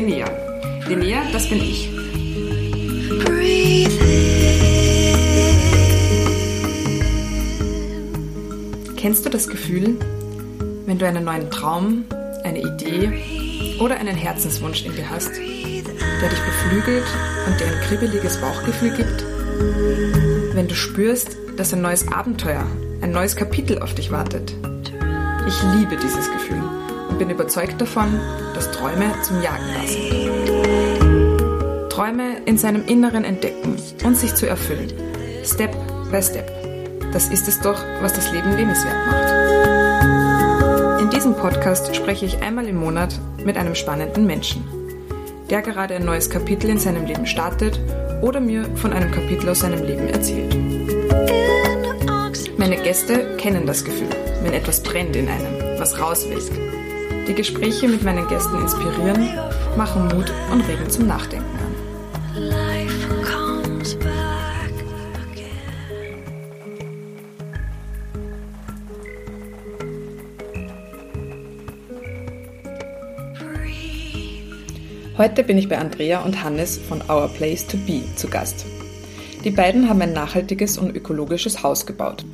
mit Linnea. Linnea, das bin ich. Kennst du das Gefühl, wenn du einen neuen Traum, eine Idee oder einen Herzenswunsch in dir hast, der dich beflügelt und dir ein kribbeliges Bauchgefühl gibt? Wenn du spürst, dass ein neues Abenteuer, ein neues Kapitel auf dich wartet? Ich liebe dieses Gefühl und bin überzeugt davon, dass Träume zum Jagen da sind. Träume in seinem Inneren entdecken und sich zu erfüllen. Step by Step. Das ist es doch, was das Leben lebenswert macht. In diesem Podcast spreche ich einmal im Monat mit einem spannenden Menschen, der gerade ein neues Kapitel in seinem Leben startet oder mir von einem Kapitel aus seinem Leben erzählt. Meine Gäste kennen das Gefühl, wenn etwas brennt in einem, was raus will. Die Gespräche mit meinen Gästen inspirieren, machen Mut und regen zum Nachdenken an. Heute bin ich bei Andrea und Hannes von Our Place to Be zu Gast. Die beiden haben ein nachhaltiges und ökologisches Haus gebaut.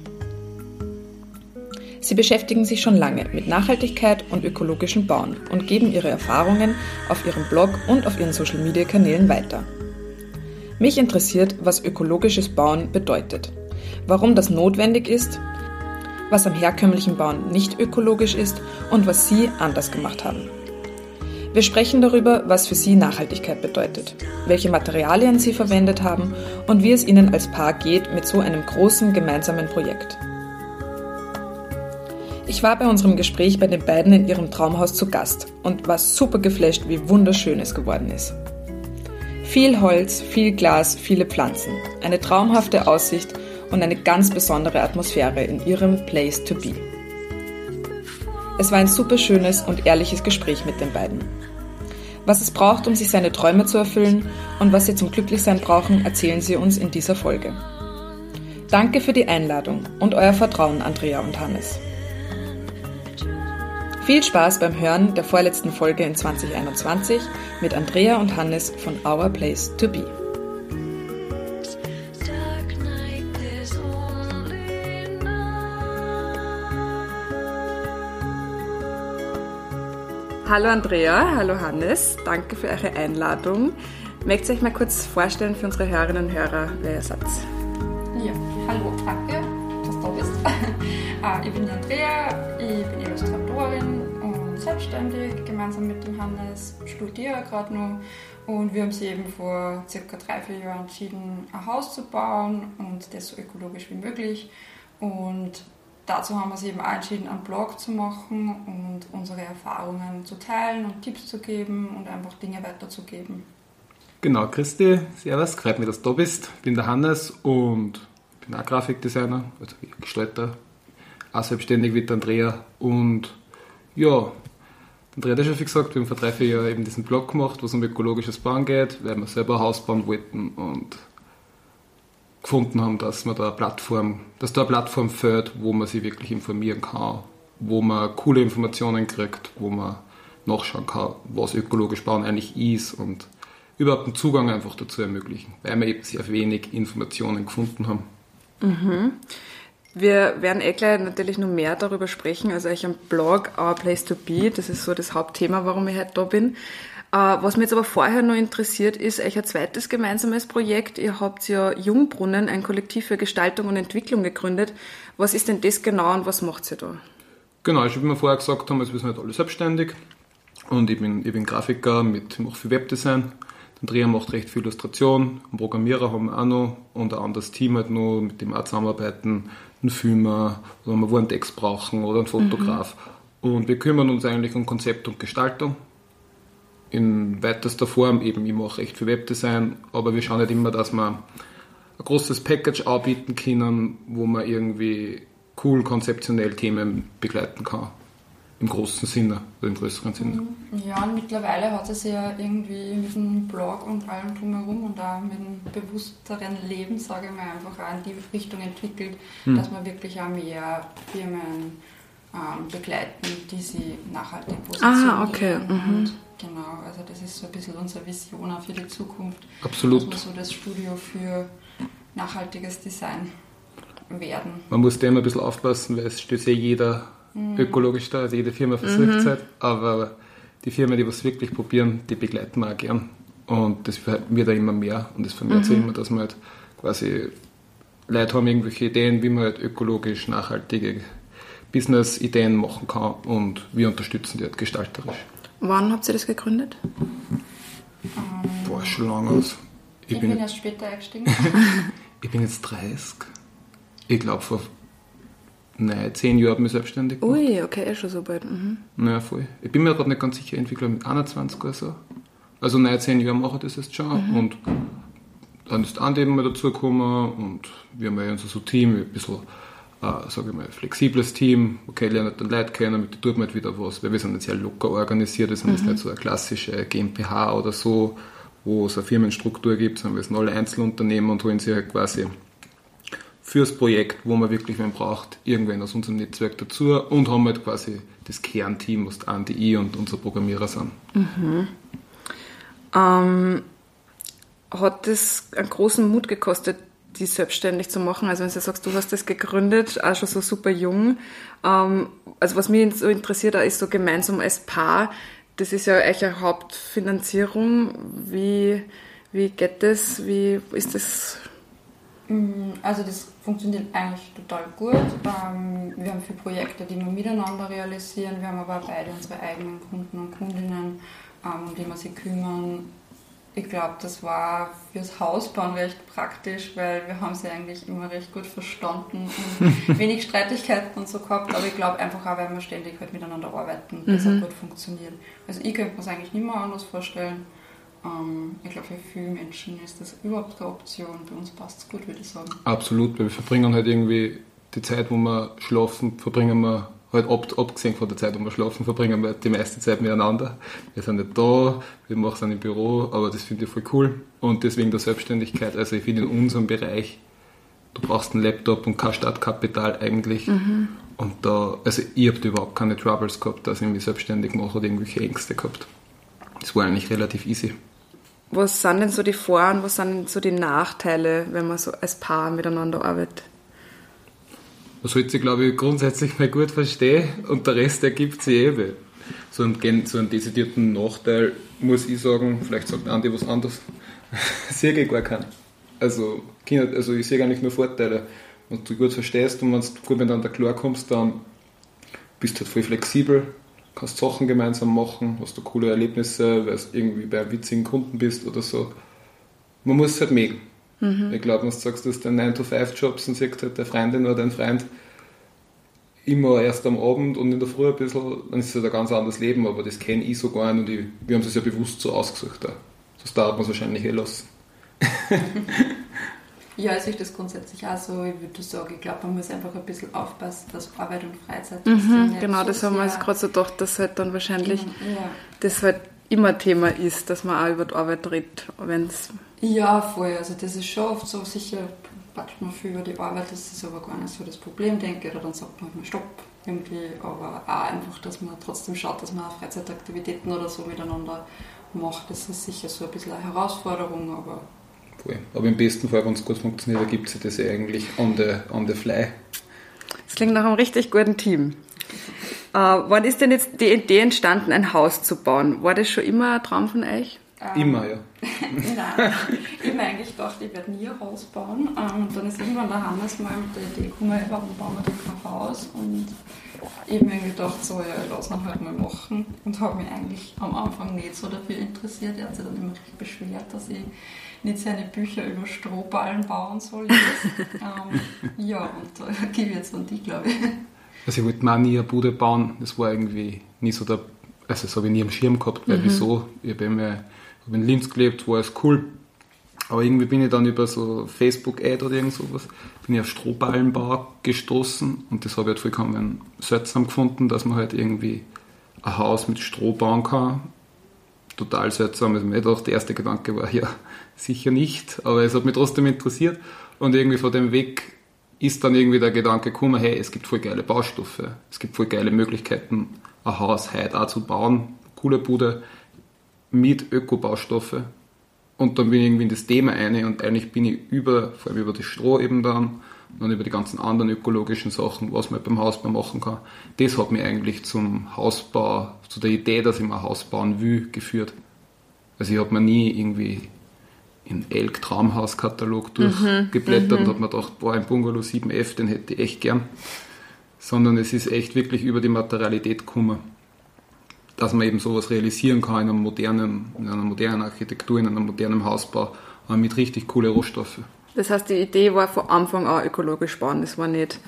Sie beschäftigen sich schon lange mit Nachhaltigkeit und ökologischem Bauen und geben ihre Erfahrungen auf ihrem Blog und auf ihren Social-Media-Kanälen weiter. Mich interessiert, was ökologisches Bauen bedeutet, warum das notwendig ist, was am herkömmlichen Bauen nicht ökologisch ist und was sie anders gemacht haben. Wir sprechen darüber, was für sie Nachhaltigkeit bedeutet, welche Materialien sie verwendet haben und wie es ihnen als Paar geht mit so einem großen gemeinsamen Projekt. Ich war bei unserem Gespräch bei den beiden in ihrem Traumhaus zu Gast und war super geflasht, wie wunderschön es geworden ist. Viel Holz, viel Glas, viele Pflanzen, eine traumhafte Aussicht und eine ganz besondere Atmosphäre in ihrem Place to Be. Es war ein super schönes und ehrliches Gespräch mit den beiden. Was es braucht, um sich seine Träume zu erfüllen und was sie zum Glücklichsein brauchen, erzählen sie uns in dieser Folge. Danke für die Einladung und euer Vertrauen, Andrea und Hannes. Viel Spaß beim Hören der vorletzten Folge in 2021 mit Andrea und Hannes von Our Place to Be. Hallo Andrea, hallo Hannes, danke für eure Einladung. Mögt ihr euch mal kurz vorstellen für unsere Hörerinnen und Hörer, wer ihr seid? Ja, hallo, danke, dass du da bist. Ich bin die Andrea, ich bin Illustratorin und selbstständig, gemeinsam mit dem Hannes, studiere gerade noch und wir haben sich eben vor ca. 3-4 Jahren entschieden, ein Haus zu bauen und das so ökologisch wie möglich. Und dazu haben wir uns eben auch entschieden, einen Blog zu machen und unsere Erfahrungen zu teilen und Tipps zu geben und einfach Dinge weiterzugeben. Genau, Christi, servus, freut mich, dass du da bist. Ich bin der Hannes und bin auch Grafikdesigner, also Gestalter. Auch selbstständig wie der Andrea und ja, Andrea hat ja schon viel gesagt, wir haben vor 3-4 Jahren eben diesen Blog gemacht, was um ökologisches Bauen geht, weil wir selber ein Haus bauen wollten und gefunden haben, dass da eine Plattform fehlt, wo man sich wirklich informieren kann, wo man coole Informationen kriegt, wo man nachschauen kann, was ökologisch Bauen eigentlich ist und überhaupt einen Zugang einfach dazu ermöglichen, weil wir eben sehr wenig Informationen gefunden haben. Mhm. Wir werden gleich natürlich noch mehr darüber sprechen, also ich am Blog Our Place to Be, das ist so das Hauptthema, warum ich heute da bin. Was mich jetzt aber vorher noch interessiert, ist euch ein zweites gemeinsames Projekt. Ihr habt ja Jungbrunnen, ein Kollektiv für Gestaltung und Entwicklung gegründet. Was ist denn das genau und was macht ihr da? Genau, wie wir vorher gesagt haben, also wir sind halt alle selbstständig und ich bin Grafiker, mache viel Webdesign. Andrea macht recht viel Illustration, einen Programmierer haben wir auch noch und ein anderes Team halt noch, mit dem wir auch zusammenarbeiten, einen Filmer, oder wenn wir einen Text brauchen oder einen Fotograf. Mhm. Und wir kümmern uns eigentlich um Konzept und Gestaltung in weitester Form. Eben, ich mache recht viel Webdesign, aber wir schauen halt immer, dass wir ein großes Package anbieten können, wo man irgendwie cool konzeptionell Themen begleiten kann. Im großen Sinne, oder im größeren Sinne. Ja, und mittlerweile hat es ja irgendwie mit dem Blog und allem drumherum und auch mit einem bewussteren Leben, sage ich mal, einfach auch in die Richtung entwickelt, dass man wirklich auch mehr Firmen begleiten, die sich nachhaltig positionieren. Ah, okay. Mhm. Genau, also das ist so ein bisschen unsere Vision auch für die Zukunft. Absolut. Also so das Studio für nachhaltiges Design werden. Man muss da immer ein bisschen aufpassen, weil es steht ja jeder ökologisch da, also jede Firma versucht es halt, aber die Firmen, die was wirklich probieren, die begleiten wir auch gern. Und das wird da immer mehr und das vermehrt sich immer, dass man halt quasi Leute haben irgendwelche Ideen, wie man halt ökologisch nachhaltige Business-Ideen machen kann und wir unterstützen die halt gestalterisch. Wann habt ihr das gegründet? Boah, schon lange aus. Ich bin erst später eingestiegen. Ich bin jetzt 30. Ich glaube, vor 10 Jahren habe ich mich selbstständig gemacht. Ui, okay, schon so bald. Mhm. Naja, voll. Ich bin mir gerade nicht ganz sicher, entweder mit 21 oder so. Also 10 Jahre mache ich das jetzt schon. Mhm. Und dann ist Andi mal dazugekommen und wir haben ja unser so Team, ein bisschen, sage ich mal, ein flexibles Team. Okay, lernen dann Leute kennen, mit denen tut man halt wieder was, weil wir sind jetzt sehr locker organisiert, wir sind jetzt nicht so eine klassische GmbH oder so, wo es eine Firmenstruktur gibt, sondern wir sind alle Einzelunternehmen und holen sich halt quasi fürs Projekt, wo man wirklich wen braucht, irgendwen aus unserem Netzwerk dazu und haben halt quasi das Kernteam, was Andi und unser Programmierer sind. Mhm. Hat das einen großen Mut gekostet, die selbstständig zu machen? Also wenn du sagst, du hast das gegründet, auch schon so super jung. Also was mich so interessiert, ist so gemeinsam als Paar, das ist ja eure Hauptfinanzierung. Wie geht das? Wie ist das? Also das funktioniert eigentlich total gut. Wir haben viele Projekte, die wir miteinander realisieren. Wir haben aber beide unsere eigenen Kunden und Kundinnen, um die wir sich kümmern. Ich glaube, das war fürs Hausbauen recht praktisch, weil wir haben sie eigentlich immer recht gut verstanden und wenig Streitigkeiten und so gehabt. Aber ich glaube einfach auch, weil wir ständig halt miteinander arbeiten, das hat gut funktioniert. Also ich könnte mir das eigentlich nicht mehr anders vorstellen. Ich glaube, für viele Menschen ist das überhaupt keine Option. Bei uns passt es gut, würde ich sagen. Absolut, weil wir verbringen halt irgendwie die Zeit, wo wir schlafen, verbringen wir halt abgesehen von der Zeit, wo wir schlafen, verbringen wir die meiste Zeit miteinander. Wir sind nicht da, wir machen es im Büro, aber das finde ich voll cool. Und deswegen der Selbstständigkeit, also ich finde in unserem Bereich, du brauchst einen Laptop und kein Startkapital eigentlich. Mhm. Und da, also ich habe da überhaupt keine Troubles gehabt, dass ich mich selbstständig mache oder irgendwelche Ängste gehabt. Das war eigentlich relativ easy. Was sind denn so die Vor- und was sind denn so die Nachteile, wenn man so als Paar miteinander arbeitet? Man sollte sich, glaube ich, grundsätzlich mal gut verstehen und der Rest ergibt sich eh weh. So einen desidierten Nachteil muss ich sagen, vielleicht sagt Andi was anderes, sehe ich gar keinen. Also ich sehe gar nicht nur Vorteile. Wenn du gut verstehst und wenn du gut miteinander klarkommst, dann bist du halt voll flexibel, kannst Sachen gemeinsam machen, hast du coole Erlebnisse, weil du irgendwie bei einem witzigen Kunden bist oder so. Man muss es halt mögen. Mhm. Ich glaube, wenn du sagst, du hast einen 9-to-5-Job und siehst halt deine Freundin oder dein Freund immer erst am Abend und in der Früh ein bisschen, dann ist es halt ein ganz anderes Leben, aber das kenne ich so gar nicht und wir haben es ja bewusst so ausgesucht. Das darf man es wahrscheinlich lassen. Ja, also ich das grundsätzlich auch so. Ich würde sagen, ich glaube, man muss einfach ein bisschen aufpassen, dass Arbeit und Freizeit genau, das haben wir uns gerade so gedacht, dass halt dann wahrscheinlich das halt immer Thema ist, dass man auch über die Arbeit redet, wenn's ja, voll. Also das ist schon oft so, sicher quatscht man viel über die Arbeit, das ist aber gar nicht so das Problem, denke ich, oder dann sagt man halt mal Stopp irgendwie, aber auch einfach, dass man trotzdem schaut, dass man auch Freizeitaktivitäten oder so miteinander macht, das ist sicher so ein bisschen eine Herausforderung, aber voll. Aber im besten Fall, wenn es gut funktioniert, ergibt sich das ja eigentlich on the fly. Das klingt nach einem richtig guten Team. Wann ist denn jetzt die Idee entstanden, ein Haus zu bauen? War das schon immer ein Traum von euch? Immer, ja. Nein, ich habe eigentlich gedacht, ich werde nie ein Haus bauen. Und dann ist irgendwann der Hannes mal mit der Idee gekommen, warum bauen wir denn kein Haus? Und ich habe mir gedacht, so, ja, lass uns halt mal machen. Und habe mich eigentlich am Anfang nicht so dafür interessiert. Er hat sich dann immer recht beschwert, dass ich nicht seine Bücher über Strohballen bauen soll. Ja, und da gebe ich jetzt an die, glaube ich. Also ich wollte mir auch nie eine Bude bauen. Das war irgendwie nie so der... Also das habe ich nie am Schirm gehabt, weil wieso? Ich habe immer in Linz gelebt, war es cool. Aber irgendwie bin ich dann über so Facebook-Ad oder irgend sowas, bin ich auf Strohballenbau gestoßen und das habe ich halt vollkommen seltsam gefunden, dass man halt irgendwie ein Haus mit Stroh bauen kann. Total seltsam. Also mir doch der erste Gedanke war, ja, sicher nicht, aber es hat mich trotzdem interessiert und irgendwie von dem Weg ist dann irgendwie der Gedanke gekommen, hey, es gibt voll geile Baustoffe, es gibt voll geile Möglichkeiten, ein Haus heute auch zu bauen, coole Bude, mit Ökobaustoffe. Und dann bin ich irgendwie in das Thema eine und eigentlich bin ich vor allem über das Stroh eben dann über die ganzen anderen ökologischen Sachen, was man beim Hausbau machen kann. Das hat mich eigentlich zum Hausbau, zu der Idee, dass ich mir ein Haus bauen will, geführt. Also ich habe mir nie irgendwie einen Elk-Traumhaus-Katalog durchgeblättert und habe mir gedacht, boah, ein Bungalow 7F, den hätte ich echt gern. Sondern es ist echt wirklich über die Materialität gekommen, dass man eben sowas realisieren kann in einer modernen Architektur, in einem modernen Hausbau, aber mit richtig coolen Rohstoffen. Das heißt, die Idee war von Anfang an ökologisch bauen. Das war nicht,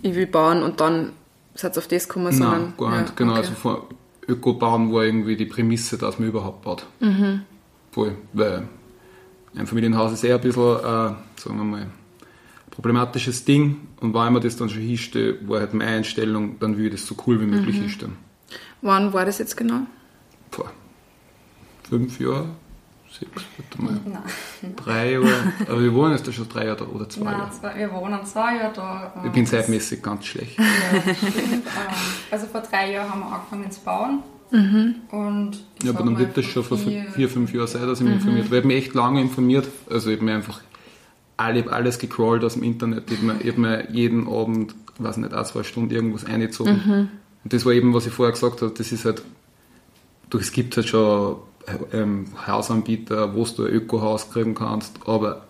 ich will bauen und dann seid ihr auf das gekommen, sondern... Nein, gar nicht. Ja, genau, okay. Also von Öko-Bauen war irgendwie die Prämisse, dass man überhaupt baut. Mhm. Voll, weil ein Familienhaus ist eher ein bisschen, sagen wir mal, problematisches Ding. Und weil man das dann schon hinstelle, war halt meine Einstellung, dann will ich das so cool wie möglich hinstellen. Wann war das jetzt genau? Vor 5 Jahren, 6, warte mal, nein. 3 Jahre. Aber wir wohnen jetzt da schon 3 Jahre oder 2 Jahre. Nein, wir wohnen 2 Jahre da. Ich bin zeitmäßig ganz schlecht. Ja, stimmt. Also vor 3 Jahren haben wir angefangen zu bauen. Mhm. Und ja, aber dann wird das schon vor 4, 5 Jahren sein, dass ich mich informiert. Weil ich mich echt lange informiert. Also ich habe mir einfach alles gecrawlt aus dem Internet. Ich habe mir jeden Abend, weiß nicht, 1-2 Stunden irgendwas eingezogen. Mhm. Und das war eben, was ich vorher gesagt habe, das ist halt, es gibt halt schon Hausanbieter, wo du ein Öko-Haus kriegen kannst, aber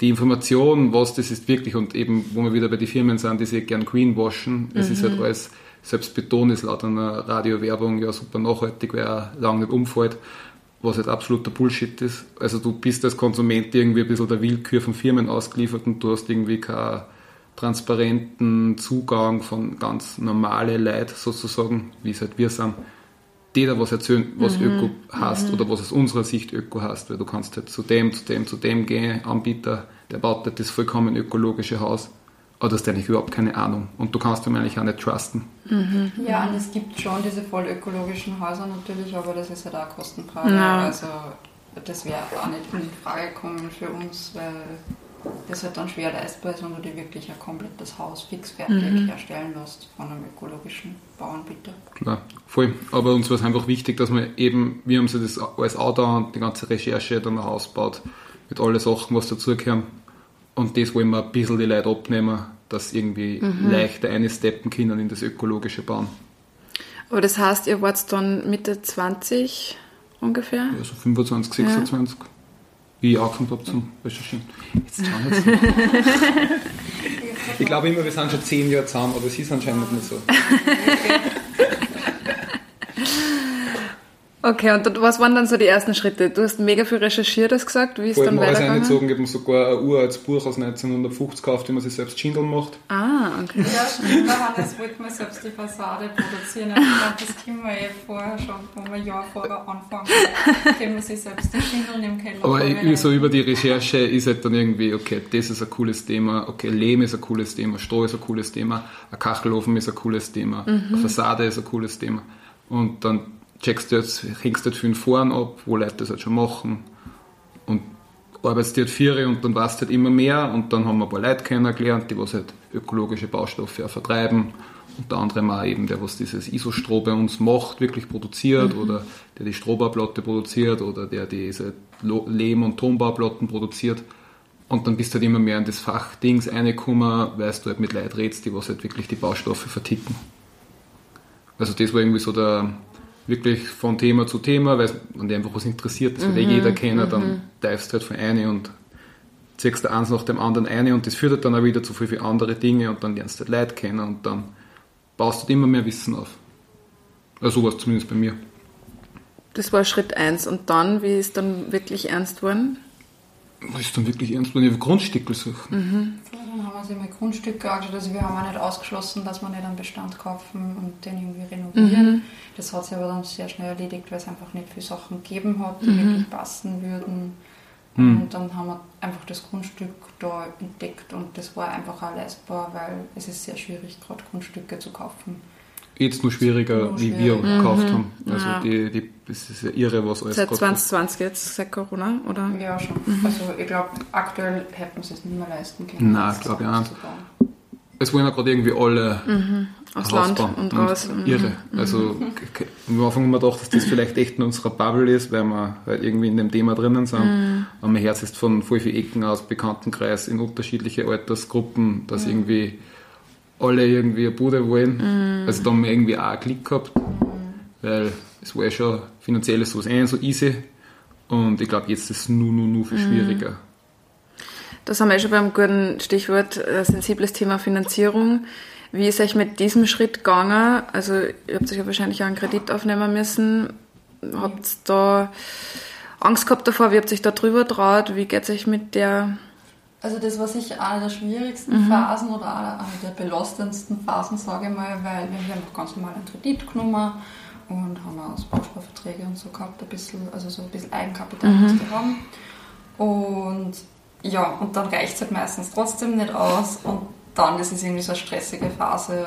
die Information, was das ist wirklich, und eben, wo wir wieder bei den Firmen sind, die sich gern greenwashen, es ist halt alles, selbst Beton ist laut einer Radiowerbung ja super nachhaltig, weil er lange nicht umfällt, was halt absoluter Bullshit ist. Also du bist als Konsument irgendwie ein bisschen der Willkür von Firmen ausgeliefert und du hast irgendwie kein transparenten Zugang von ganz normalen Leuten sozusagen, wie es halt wir sind, die da was erzählen, was Öko heißt oder was aus unserer Sicht Öko heißt, weil du kannst halt zu dem gehen, Anbieter, der baut halt das vollkommen ökologische Haus, aber das ist eigentlich überhaupt keine Ahnung und du kannst ihm eigentlich auch nicht trusten. Mhm. Ja, und es gibt schon diese voll ökologischen Häuser natürlich, aber das ist halt auch Kostenfrage, also das wäre auch nicht in Frage gekommen für uns, weil das halt dann schwer leistbar ist, wenn du dir wirklich ein komplettes Haus fix fertig herstellen lässt von einem ökologischen Bauanbieter. Klar, voll. Aber uns war es einfach wichtig, dass wir eben, wir haben so das alles andauernd, die ganze Recherche dann ein Haus baut, mit allen Sachen, was dazugehören. Und das wollen wir ein bisschen die Leute abnehmen, dass irgendwie leichter einsteppen können in das ökologische Bauen. Aber das heißt, ihr wart dann Mitte 20 ungefähr? Ja, so 25, 26. Ja. Wie ich angefangen habe zum Recherchieren. Ich glaube immer, wir sind schon 10 Jahre zusammen, aber es ist anscheinend nicht so. Okay, und was waren dann so die ersten Schritte? Du hast mega viel recherchiert, hast gesagt, wie ist dann weitergegangen? Ich habe mir sogar ein uraltes Buch aus 1950 gekauft, wie man sich selbst Schindeln macht. Ah, okay. Ja, stimmt, Hannes wollte mir selbst die Fassade produzieren. Ich glaube, das können wir vorher schon, wo wir ein Jahr vorher anfangen, können wir sich selbst die Schindeln im Keller. Aber so über die Recherche ist halt dann irgendwie, okay, das ist ein cooles Thema, okay, Lehm ist ein cooles Thema, Stroh ist ein cooles Thema, ein Kachelofen ist ein cooles Thema, eine Fassade ist ein cooles Thema. Und dann checkst du jetzt, hängst du halt für den Foren ab, wo Leute das halt schon machen und arbeitest halt Viere und dann weißt du halt immer mehr und dann haben wir ein paar Leute kennengelernt, die was halt ökologische Baustoffe auch vertreiben, unter anderem auch eben der, was dieses Isostroh bei uns macht, wirklich produziert oder der die Strohbauplatte produziert oder der diese Lehm- und Tonbauplatten produziert und dann bist du halt immer mehr in das Fachdings reingekommen, weißt du halt mit Leuten redest, die was halt wirklich die Baustoffe verticken. Also das war irgendwie so der... Wirklich von Thema zu Thema, weil man dir einfach was interessiert, das wird jeder kennen, dann dive's halt von eine und ziehst du eins nach dem anderen eine und das führt halt dann auch wieder zu viele andere Dinge und dann lernst du halt Leute kennen und dann baust du immer mehr Wissen auf. Also so war es zumindest bei mir. Das war Schritt 1 und dann, wie ist dann wirklich ernst worden? Was ist dann wirklich ernst, wenn ich Grundstücke suche? Mhm. Dann haben wir sie mit Grundstücke angeschaut. Also wir haben auch nicht ausgeschlossen, dass wir nicht einen Bestand kaufen und den irgendwie renovieren. Mhm. Das hat sich aber dann sehr schnell erledigt, weil es einfach nicht viele Sachen gegeben hat, die wirklich passen würden. Mhm. Und dann haben wir einfach das Grundstück da entdeckt und das war einfach auch leistbar, weil es ist sehr schwierig, gerade Grundstücke zu kaufen. Jetzt nur schwieriger, wie wir gekauft haben. Also das ist ja irre, was alles. Seit 2020 jetzt, seit Corona, oder? Ja, schon. Also ich glaube, aktuell hätten wir es nicht mehr leisten können. Nein, ich glaube ja. Es wollen ja gerade irgendwie alle aus Land und raus. Irre. Also am Anfang haben wir gedacht, dass das vielleicht echt in unserer Bubble ist, weil wir halt irgendwie in dem Thema drinnen sind. Aber man hört jetzt von voll vielen Ecken aus Bekanntenkreis in unterschiedliche Altersgruppen, dass irgendwie alle irgendwie eine Bude wollen. Also da haben wir irgendwie auch einen Klick gehabt, weil es war ja schon finanziell sowas ein, so easy. Und ich glaube, jetzt ist es nur viel schwieriger. Das haben wir schon beim guten Stichwort, sensibles Thema Finanzierung. Wie ist euch mit diesem Schritt gegangen? Also ihr habt euch ja wahrscheinlich auch einen Kredit aufnehmen müssen. Habt ihr da Angst gehabt davor? Wie habt ihr euch da drüber traut? Wie geht es euch mit der... Also das war sicher eine der schwierigsten Phasen oder eine der belastendsten Phasen, sage ich mal, weil wir haben ganz normal einen Kredit genommen und haben auch Bausparverträge und so gehabt, ein bisschen, also so ein bisschen Eigenkapital zu haben. Und ja, und dann reicht es halt meistens trotzdem nicht aus und dann ist es irgendwie so eine stressige Phase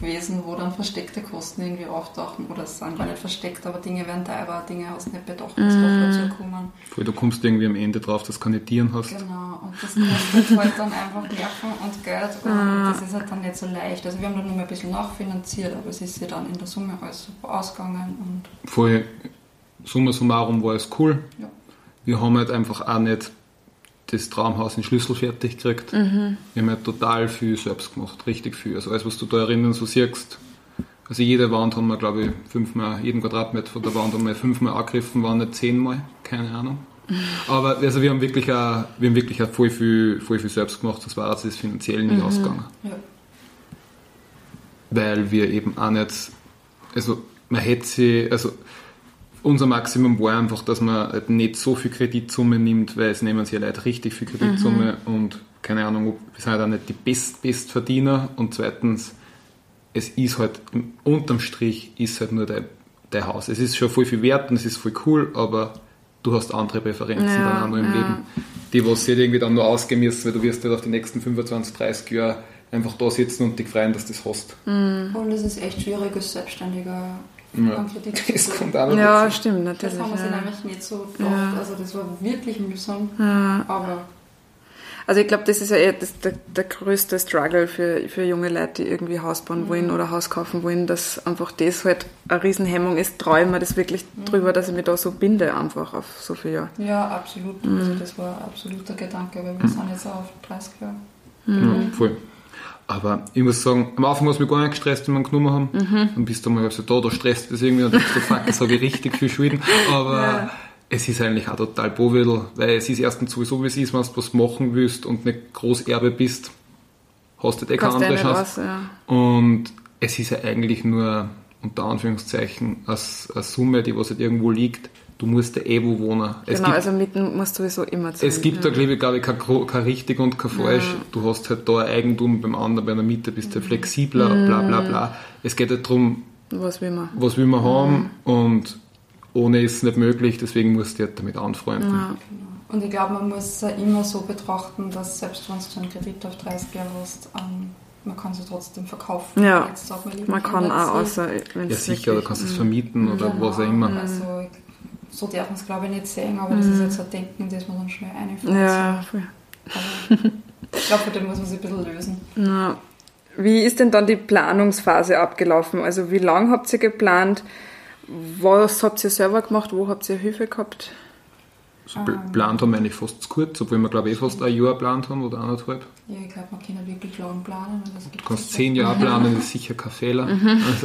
gewesen, wo dann versteckte Kosten irgendwie auftauchen oder es sind gar nicht versteckt, aber Dinge werden teurer, Dinge hast du nicht bedacht, dass dazu kommen. Du kommst irgendwie am Ende drauf, dass du keine Tieren hast. Genau, und das kostet halt dann einfach Nerven und Geld und das ist halt dann nicht so leicht. Also wir haben dann nur mal ein bisschen nachfinanziert, aber es ist ja dann in der Summe alles super ausgegangen. Und voll, summa summarum war es cool. Ja. Wir haben halt einfach auch nicht das Traumhaus in Schlüssel fertig gekriegt. Wir haben halt total viel selbst gemacht, richtig viel. Also alles, was du da erinnern so siehst, also jede Wand haben wir, glaube ich, 5-mal, jeden Quadratmeter von der Wand haben wir 5-mal angegriffen, waren nicht 10-mal, keine Ahnung. Aber also wir haben wirklich auch voll viel selbst gemacht, das war also das finanziell nicht ausgegangen. Ja. Weil wir eben auch nicht, also man hätte sie, also unser Maximum war einfach, dass man halt nicht so viel Kreditsumme nimmt, weil es nehmen sich ja Leute richtig viel Kreditsumme und keine Ahnung, wir sind halt auch nicht die Bestverdiener und zweitens, es ist halt unterm Strich ist halt nur dein Haus. Es ist schon voll viel wert und es ist voll cool, aber du hast andere Präferenzen dann auch noch im Leben, die was sich irgendwie dann nur ausgehen müssen, weil du wirst halt auf die nächsten 25, 30 Jahre einfach da sitzen und dich freuen, dass du das hast. Und es ist echt schwierig als Selbstständiger. Ja, das kommt auch dazu. Stimmt, natürlich. Das haben wir sie nämlich nicht so gedacht. Ja. Also das war wirklich mühsam. Ja. Aber also ich glaube, das ist ja eher der größte Struggle für junge Leute, die irgendwie Haus bauen wollen oder Haus kaufen wollen, dass einfach das halt eine Riesenhemmung ist. Traue ich mir das wirklich drüber, dass ich mich da so binde einfach auf so viel Jahre. Ja, absolut. Also das war ein absoluter Gedanke, weil wir sind jetzt auch auf 30 Jahre. Ja, voll. Aber ich muss sagen, am Anfang war es mich gar nicht gestresst, wenn wir ihn genommen haben. Dann bist du mal so, da stresst das irgendwie. Und dann denkst du, fuck, das habe ich richtig viel Schulden. Aber es ist eigentlich auch total Bovidl, weil es ist erstens sowieso, wie es ist, wenn du was machen willst und nicht Großerbe bist, hast du halt keine andere Chance. Und es ist ja eigentlich nur, unter Anführungszeichen, eine Summe, die was halt irgendwo liegt. Du musst ja eh wo wohnen. Genau, es gibt, also Mieten musst du sowieso immer zahlen. Es gibt da, glaube ich, kein richtig und kein falsch. Du hast halt da ein Eigentum, beim anderen, bei einer Miete bist du flexibler, bla bla bla. Es geht halt darum, was will man haben und ohne ist es nicht möglich, deswegen musst du dich halt damit anfreunden. Ja. Und ich glaube, man muss es immer so betrachten, dass selbst wenn du einen Kredit auf 30 Jahre hast, man kann sie trotzdem verkaufen. Ja, jetzt man kann auch, außer wenn es ja, sicher, du kannst es vermieten oder was auch immer. Also, so darf man es, glaube ich, nicht sehen, aber das ist jetzt so ein Denken, das man dann schnell einfällt. Ja, voll. Aber ich glaube, von dem muss man sich ein bisschen lösen. Ja. Wie ist denn dann die Planungsphase abgelaufen? Also wie lange habt ihr geplant? Was habt ihr selber gemacht? Wo habt ihr Hilfe gehabt? So geplant haben wir eigentlich fast zu kurz, obwohl wir, glaube ich, fast ein Jahr geplant haben oder 1,5. Ja, ich glaube, man kann wirklich lang planen. Du kannst 10 Jahre planen, das ist sicher kein Fehler.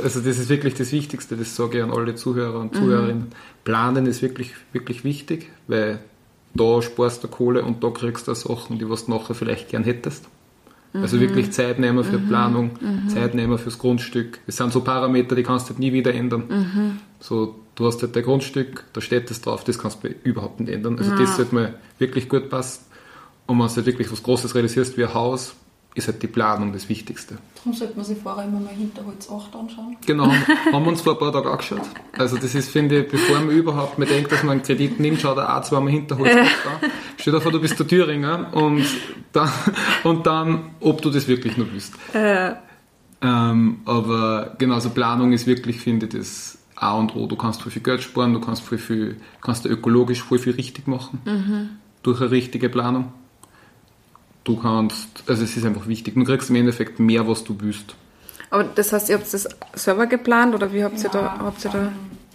Also das ist wirklich das Wichtigste, das sage ich an alle Zuhörer und Zuhörerinnen. Planen ist wirklich, wirklich wichtig, weil da sparst du Kohle und da kriegst du Sachen, die was du nachher vielleicht gern hättest. Also wirklich Zeit nehmen für Planung, Zeit nehmen fürs Grundstück. Es sind so Parameter, die kannst du halt nie wieder ändern. So, du hast halt dein Grundstück, da steht das drauf, das kannst du überhaupt nicht ändern. Also das sollte mal wirklich gut passen. Und wenn du halt wirklich was Großes realisierst, wie ein Haus, ist halt die Planung das Wichtigste. Darum sollte man sich vorher immer mal Hinterholz 8 anschauen. Genau, haben wir uns vor ein paar Tagen angeschaut. Also das ist, finde ich, bevor man überhaupt mal denkt, dass man einen Kredit nimmt, schaut er auch zweimal Hinterholz 8 an. Stell dir vor, du bist der Thüringer und dann, ob du das wirklich noch willst. Aber genau, so Planung ist wirklich, finde ich, das A und O. Du kannst viel Geld sparen, du kannst kannst ökologisch viel richtig machen durch eine richtige Planung. Du kannst, also es ist einfach wichtig, du kriegst im Endeffekt mehr, was du willst. Aber das heißt, ihr habt das selber geplant oder wie habt ihr da...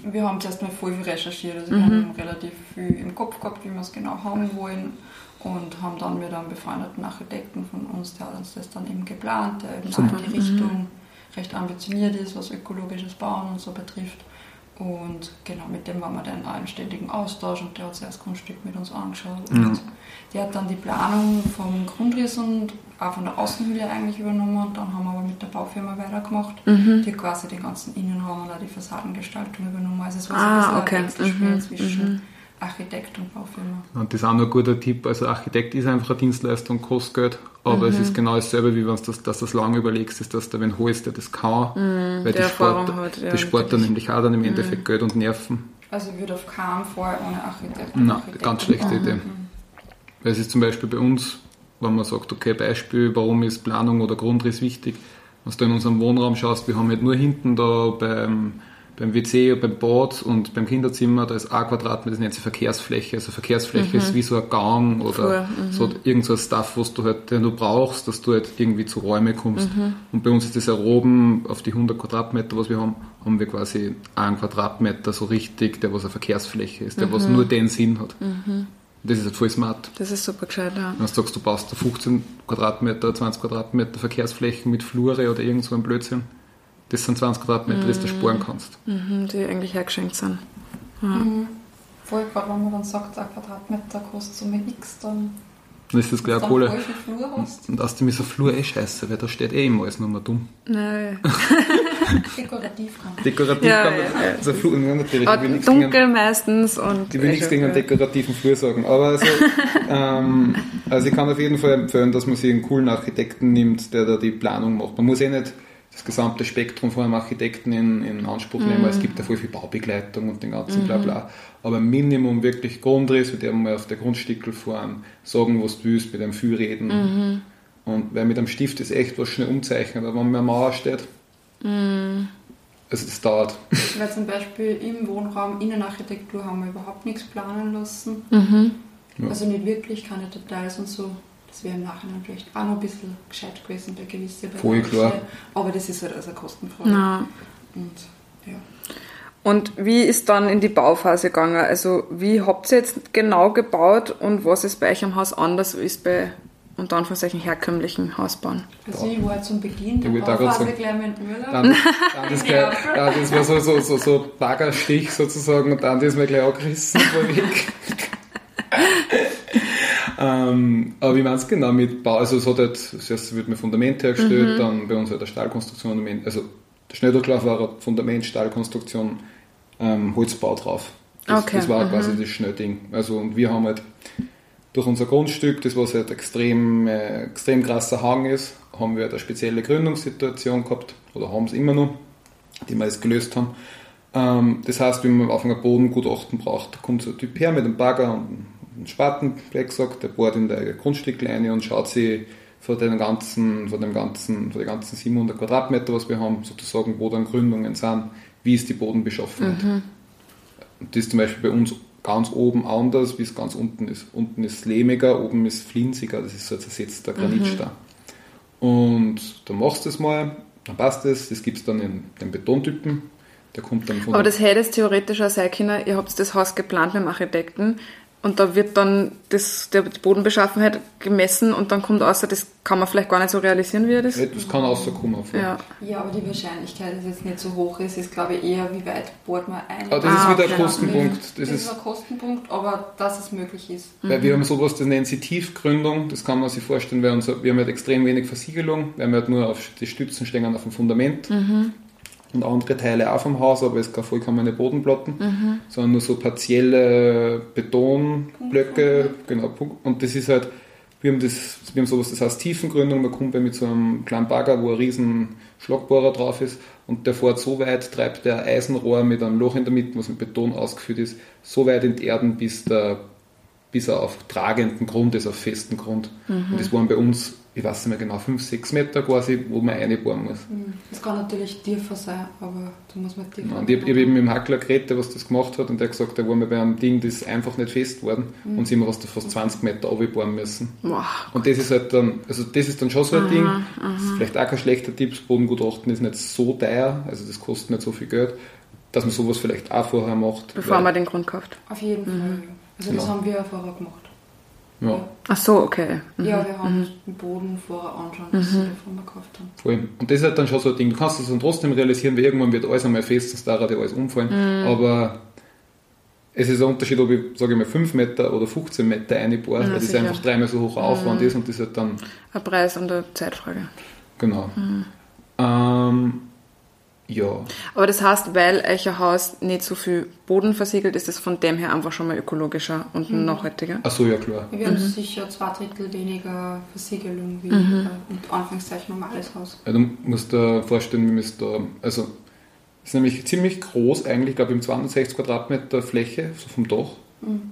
Wir haben zuerst mal voll viel recherchiert, also wir haben relativ viel im Kopf gehabt, wie wir es genau haben wollen, und haben dann mit einem befreundeten Architekten von uns, der hat uns das dann eben geplant, der eben auch in die Richtung recht ambitioniert ist, was ökologisches Bauen und so betrifft. Und genau, mit dem waren wir dann auch in ständigem Austausch und der hat sich das Grundstück mit uns angeschaut. Mhm. Und der hat dann die Planung vom Grundriss und auch von der Außenhülle eigentlich übernommen. Und dann haben wir aber mit der Baufirma weitergemacht, die quasi den ganzen Innenraum und auch die Fassadengestaltung übernommen. Also es war so ein Wechselspiel zwischen Architekt und Baufirma. Und das ist auch noch ein guter Tipp. Also Architekt ist einfach eine Dienstleistung, kostet Geld, aber es ist genau dasselbe, wie wenn du das lange überlegst, ist, dass da wen holst, der das kann, weil der Sport dann nämlich auch dann im Endeffekt Geld und Nerven. Also würde auf keinen Fall ohne Architekt. Nein, ganz schlechte Idee. Weil es ist zum Beispiel bei uns, wenn man sagt, okay, Beispiel, warum ist Planung oder Grundriss wichtig, wenn du in unserem Wohnraum schaust, wir haben halt nur hinten da beim WC, beim Bad und beim Kinderzimmer, da ist ein Quadratmeter, das nennt sich Verkehrsfläche. Also Verkehrsfläche ist wie so ein Gang oder so irgend so ein Stuff, was du halt, den du brauchst, dass du halt irgendwie zu Räumen kommst. Und bei uns ist das erhoben auf die 100 Quadratmeter, was wir haben, haben wir quasi einen Quadratmeter so richtig, der was eine Verkehrsfläche ist, der was nur den Sinn hat. Das ist halt voll smart. Das ist super gescheit, ja. Wenn du sagst, du baust 15 Quadratmeter, 20 Quadratmeter Verkehrsflächen mit Flure oder irgend so ein Blödsinn, das sind 20 Quadratmeter, das du sparen kannst. Die eigentlich auch geschenkt sind. Ja. Voll, gerade wenn man dann sagt, ein Quadratmeter kostet so mit X, dann ist das gleich Kohle. Voll viel Flur hast. Und außerdem ist eine Flur scheiße, weil da steht immer alles nochmal dumm. Nein. Dekorativ kann man. Ja. Also dunkel meistens. Und ich will nichts gegen einen dekorativen Flur sagen. Aber also ich kann auf jeden Fall empfehlen, dass man sich einen coolen Architekten nimmt, der da die Planung macht. Man muss nicht das gesamte Spektrum von einem Architekten in Anspruch nehmen, weil es gibt ja voll viel Baubegleitung und den ganzen Blabla. Aber Minimum wirklich Grundriss, mit dem mal auf der Grundstückel fahren, sagen, was du willst, mit dem viel reden. Und weil mit einem Stift ist echt was schnell umzeichnet, aber wenn man eine Mauer steht, also das dauert. Weil zum Beispiel im Wohnraum Innenarchitektur haben wir überhaupt nichts planen lassen. Ja. Also nicht wirklich, keine Details und so. Das wäre im Nachhinein vielleicht auch noch ein bisschen gescheit gewesen bei gewissen Bereichen. Voll klar. Aber das ist halt also kostenfrei. Ja. Und wie ist dann in die Bauphase gegangen? Also wie habt ihr jetzt genau gebaut und was ist bei euch am Haus anders als bei unter Anführungszeichen herkömmlichen Hausbauen? Also ich war zum Beginn der Bauphase gleich mit Müller. Das war so Baggerstich sozusagen und dann ist mir gleich angerissen vorweg. Aber wie meinst du genau mit Bau? Also es hat halt, zuerst wird mir Fundament hergestellt, dann bei uns halt eine Stahlkonstruktion, also der Schnelldurchlauf war Fundament, Stahlkonstruktion, Holzbau drauf. Das war quasi das Schnellding. Also und wir haben halt durch unser Grundstück, das was halt extrem krasser Hang ist, haben wir halt eine spezielle Gründungssituation gehabt, oder haben es immer noch, die wir jetzt gelöst haben. Das heißt, wenn man auf einem Bodengutachten braucht, da kommt so ein Typ her mit einem Bagger und einen Spatenblech gesagt, der bohrt in der Grundstücke rein und schaut sich von den ganzen 700 Quadratmeter, was wir haben, sozusagen, wo dann Gründungen sind, wie ist die Bodenbeschaffenheit. Das ist zum Beispiel bei uns ganz oben anders, wie es ganz unten ist. Unten ist es lehmiger, oben ist es flinsiger, das ist so ein zersetzter Granitstein. Und dann machst du es mal, dann passt es, das gibt es dann in den Betontypen. Der kommt dann von. Aber das hätte es theoretisch auch sein können, ihr habt das Haus geplant mit dem Architekten. Und da wird dann die Bodenbeschaffenheit gemessen und dann kommt außer, das kann man vielleicht gar nicht so realisieren, wie er das... Das kann rauskommen. Ja, aber die Wahrscheinlichkeit, dass es jetzt nicht so hoch ist, ist glaube ich eher, wie weit bohrt man ein. Aber das ist wieder ein Kostenpunkt. Das ist ein Kostenpunkt, aber dass es möglich ist. Weil wir haben sowas, das nennt sich Tiefgründung, das kann man sich vorstellen, weil wir haben halt extrem wenig Versiegelung, weil wir halt nur auf die Stützen stehen auf dem Fundament. Und andere Teile auch vom Haus, aber es kann vollkommen keine Bodenplatten, sondern nur so partielle Betonblöcke. Genau. Und das ist halt, wir haben sowas, das heißt Tiefengründung, man kommt mit so einem kleinen Bagger, wo ein riesen Schlagbohrer drauf ist und der fährt so weit, treibt der Eisenrohr mit einem Loch in der Mitte, was mit Beton ausgefüllt ist, so weit in die Erden, bis der bis er auf tragenden Grund ist, auf festen Grund. Mhm. Und das waren bei uns, ich weiß nicht mehr genau, 5-6 Meter quasi, wo man reinbohren muss. Das kann natürlich tiefer sein, aber da muss man tiefer. Ja, und ich habe eben mit dem Hackler geredet, der was das gemacht hat, und der hat gesagt, da war mir bei einem Ding, das ist einfach nicht fest worden, und sind wir was da fast 20 Meter runterbohren müssen. Wow. Und das ist halt dann, also das ist dann schon so ein Ding, das ist vielleicht auch kein schlechter Tipp, Bodengutachten ist nicht so teuer, also das kostet nicht so viel Geld, dass man sowas vielleicht auch vorher macht. Bevor man den Grund kauft. Auf jeden Fall, ja. Also das haben wir ja vorher gemacht. Ja. Ach so, okay. Mhm. Ja, wir haben den Boden vorher anschauen, was wir davon gekauft haben. Vor allem. Und das ist halt dann schon so ein Ding. Du kannst es dann trotzdem realisieren, weil irgendwann wird alles einmal fest, sonst darf dir alles umfallen. Mhm. Aber es ist ein Unterschied, ob ich, sage ich mal, 5 Meter oder 15 Meter einbohre, weil das einfach 3-mal so hoch Aufwand ist, und das ist halt dann... Ein Preis und eine Zeitfrage. Genau. Mhm. Ja. Aber das heißt, weil euer Haus nicht so viel Boden versiegelt, ist es von dem her einfach schon mal ökologischer und nachhaltiger? Ach so, ja klar. Wir haben sicher 2 Drittel weniger Versiegelung wie ein Anführungszeichen normales Haus. Ja, du musst dir vorstellen, wir müssen da, also es ist nämlich ziemlich groß eigentlich, ich glaube im 260 Quadratmeter Fläche, so vom Dach. Mhm.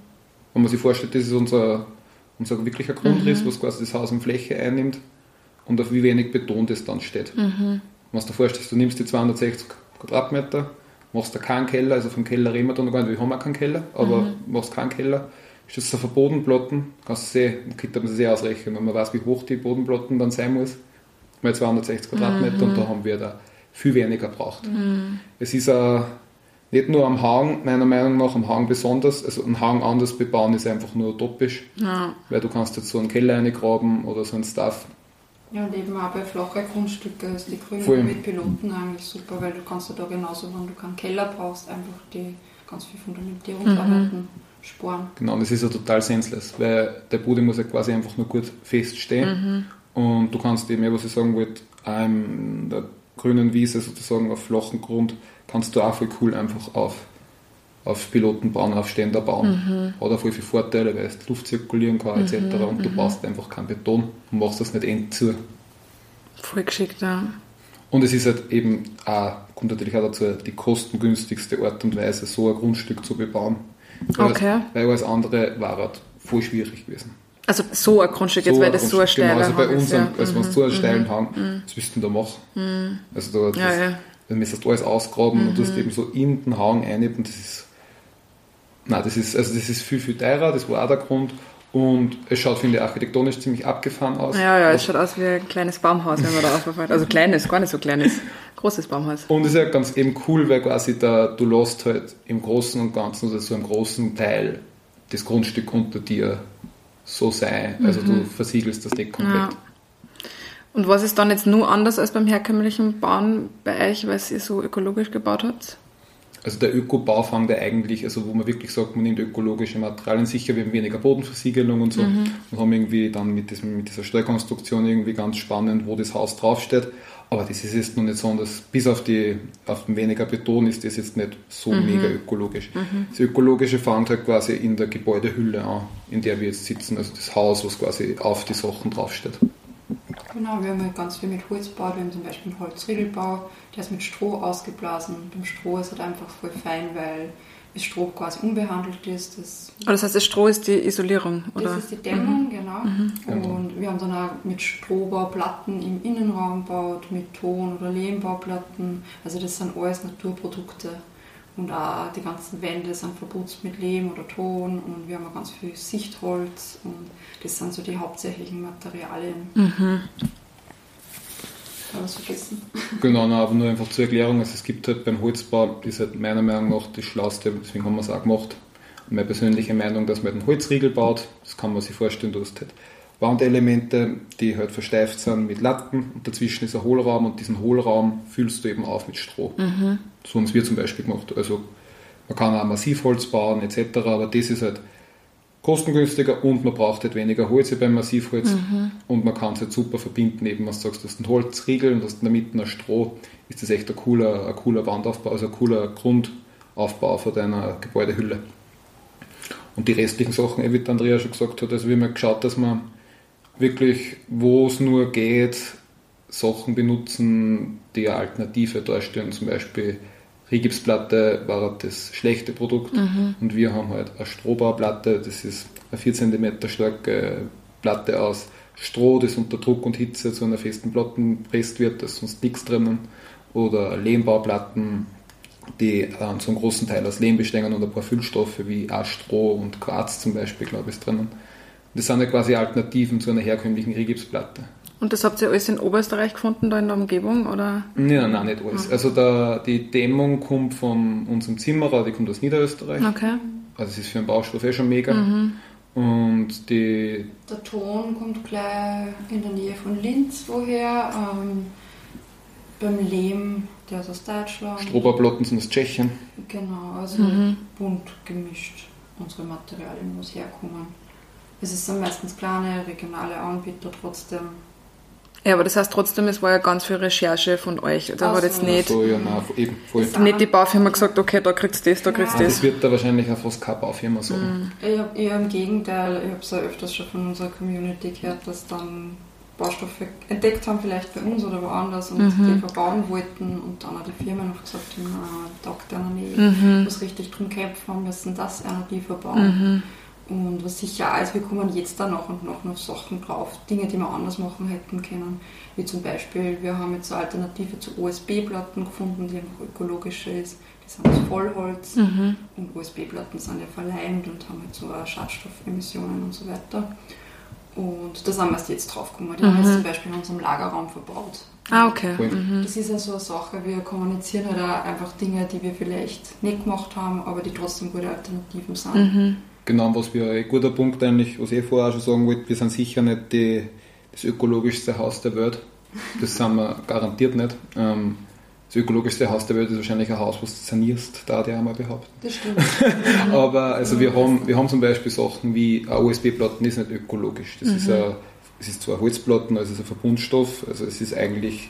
Wenn man sich vorstellt, das ist unser wirklicher Grundriss, was quasi das Haus in Fläche einnimmt und auf wie wenig Beton das dann steht. Mhm. Wenn du dir vorstellst, du nimmst die 260 Quadratmeter, machst da keinen Keller, also vom Keller reden wir da noch gar nicht, wir haben auch keinen Keller, aber machst keinen Keller, stehst auf Bodenplatten, kannst du sehen, kann man sich sehr ausrechnen, wenn man weiß, wie hoch die Bodenplatten dann sein muss, mal 260 Quadratmeter, und da haben wir da viel weniger gebraucht. Mhm. Es ist nicht nur am Hang, meiner Meinung nach, am Hang besonders, also einen Hang anders bebauen ist einfach nur utopisch, weil du kannst jetzt so einen Keller reingraben oder so ein Stuff. Ja, und eben auch bei flachen Grundstücken ist die Grünung mit Piloten eigentlich super, weil du kannst ja da genauso, wenn du keinen Keller brauchst, einfach die ganz viel Fundamentierungsarbeiten sparen. Genau, und das ist ja total senseless, weil der Boden muss ja quasi einfach nur gut feststehen, und du kannst eben, was ich sagen wollte, in der grünen Wiese sozusagen auf flachen Grund, kannst du auch voll cool einfach auf Piloten bauen, auf Ständer bauen. Hat auch voll viele Vorteile, weil es Luft zirkulieren kann, etc. Und du baust einfach keinen Beton und machst das nicht end zu. Voll geschickt, ja. Und es ist halt eben auch, kommt natürlich auch dazu, die kostengünstigste Art und Weise, so ein Grundstück zu bebauen. Weil alles andere war halt voll schwierig gewesen. Also so ein Grundstück jetzt, weil das so ein steiler Hang ist. Genau, also bei uns, als wenn es so einen steilen Hang, was willst du denn da machen? Also da dann müsstest du alles ausgraben und du hast eben so in den Hang einnehmen, und das ist... Nein, das ist viel, viel teurer, das war auch der Grund. Und es schaut, finde ich, architektonisch ziemlich abgefahren aus. Ja, es schaut aus wie ein kleines Baumhaus, wenn man da rausfällt. Also kleines, gar nicht so kleines. Großes Baumhaus. Und es ist ja ganz eben cool, weil quasi du lässt halt im Großen und Ganzen, oder so im großen Teil, das Grundstück unter dir so sein. Also du versiegelst das nicht komplett. Ja. Und was ist dann jetzt nur anders als beim herkömmlichen Bauen bei euch, weil ihr so ökologisch gebaut habt? Also der Ökobau fängt ja eigentlich, also wo man wirklich sagt, man nimmt ökologische Materialien, sicher, wir haben weniger Bodenversiegelung und so, und haben irgendwie dann mit dieser Steuerkonstruktion irgendwie ganz spannend, wo das Haus draufsteht, aber das ist jetzt noch nicht so, dass bis auf weniger Beton ist das jetzt nicht so mega ökologisch. Das Ökologische fängt halt quasi in der Gebäudehülle an, in der wir jetzt sitzen, also das Haus, was quasi auf die Sachen draufsteht. Genau, wir haben halt ganz viel mit Holz gebaut, wir haben zum Beispiel einen Holzriegelbau, der ist mit Stroh ausgeblasen, und beim Stroh ist halt einfach voll fein, weil das Stroh quasi unbehandelt ist. Das heißt, das Stroh ist die Isolierung, oder? Das ist die Dämmung, genau. Und wir haben dann auch mit Strohbauplatten im Innenraum gebaut, mit Ton- oder Lehmbauplatten, also das sind alles Naturprodukte. Und auch die ganzen Wände sind verputzt mit Lehm oder Ton, und wir haben auch ganz viel Sichtholz, und das sind so die hauptsächlichen Materialien. Habe ich vergessen? Genau, nein, aber nur einfach zur Erklärung, also es gibt halt beim Holzbau, ist halt meiner Meinung nach die schlauste, deswegen haben wir es auch gemacht, und meine persönliche Meinung, dass man halt einen Holzriegel baut, das kann man sich vorstellen, du hast halt Wandelemente, die halt versteift sind mit Latten, und dazwischen ist ein Hohlraum, und diesen Hohlraum füllst du eben auf mit Stroh. So haben es wir zum Beispiel gemacht. Also man kann auch Massivholz bauen etc., aber das ist halt kostengünstiger, und man braucht halt weniger Holz beim Massivholz, und man kann es halt super verbinden, eben was du sagst, du hast einen Holzriegel und hast in der Mitte ein Stroh, ist das echt ein cooler Wandaufbau, also ein cooler Grundaufbau von deiner Gebäudehülle. Und die restlichen Sachen, wie Andrea schon gesagt hat, also wir haben halt geschaut, dass man wirklich, wo es nur geht, Sachen benutzen, die eine Alternative darstellen, zum Beispiel Rigipsplatte war das schlechte Produkt, und wir haben halt eine Strohbauplatte, das ist eine 4 cm starke Platte aus Stroh, das unter Druck und Hitze zu einer festen Platte gepresst wird, da ist sonst nichts drinnen, oder Lehmbauplatten, die zum großen Teil aus Lehm bestehen und ein paar Füllstoffe wie auch Stroh und Quarz zum Beispiel, glaube ich, ist drinnen. Das sind ja quasi Alternativen zu einer herkömmlichen Rigipsplatte. Und das habt ihr alles in Oberösterreich gefunden, da in der Umgebung, oder? Ja, nein, nicht alles. Okay. Also die Dämmung kommt von unserem Zimmerer, die kommt aus Niederösterreich. Okay. Also es ist für einen Baustoff schon mega. Mhm. Und der Ton kommt gleich in der Nähe von Linz woher, beim Lehm, der ist aus Deutschland. Strohbauplatten sind aus Tschechien. Genau, also bunt gemischt, unsere Materialien, wo es herkommen. Es ist dann meistens kleine, regionale Anbieter trotzdem. Ja, aber das heißt trotzdem, es war ja ganz viel Recherche von euch. Da war jetzt nicht, so, ja, nein, eben, voll. Nicht die Baufirma gesagt, okay, da kriegst du das, da kriegst du das. Das wird da wahrscheinlich auch fast keine Baufirma sagen. Eher im Gegenteil, ich habe es ja öfters schon von unserer Community gehört, dass dann Baustoffe entdeckt haben, vielleicht bei uns oder woanders, und die verbauen wollten und dann auch die Firmen noch gesagt haben, taugt einer nicht, muss richtig drum kämpfen, müssen das einer die verbauen. Und was sicher auch ist, wir kommen jetzt da nach und nach noch Sachen drauf, Dinge, die wir anders machen hätten können. Wie zum Beispiel, wir haben jetzt eine Alternative zu OSB-Platten gefunden, die einfach ökologischer ist. Die sind aus Vollholz, und OSB-Platten sind ja verleimt und haben jetzt so Schadstoffemissionen und so weiter. Und da sind wir erst jetzt drauf gekommen. Die haben wir zum Beispiel in unserem Lagerraum verbaut. Ah, okay. Das ist ja so eine Sache, wir kommunizieren halt auch einfach Dinge, die wir vielleicht nicht gemacht haben, aber die trotzdem gute Alternativen sind. Genau, was wir ein guter Punkt eigentlich, was ich vorher auch schon sagen wollte, wir sind sicher nicht das ökologischste Haus der Welt. Das sind wir garantiert nicht. Das ökologischste Haus der Welt ist wahrscheinlich ein Haus, was du sanierst, da die auch mal behaupten. Das stimmt. Aber also wir haben zum Beispiel Sachen wie eine OSB-Platten ist nicht ökologisch. Das ist zwar Holzplatten, also es ist ein Verbundstoff, also es ist eigentlich,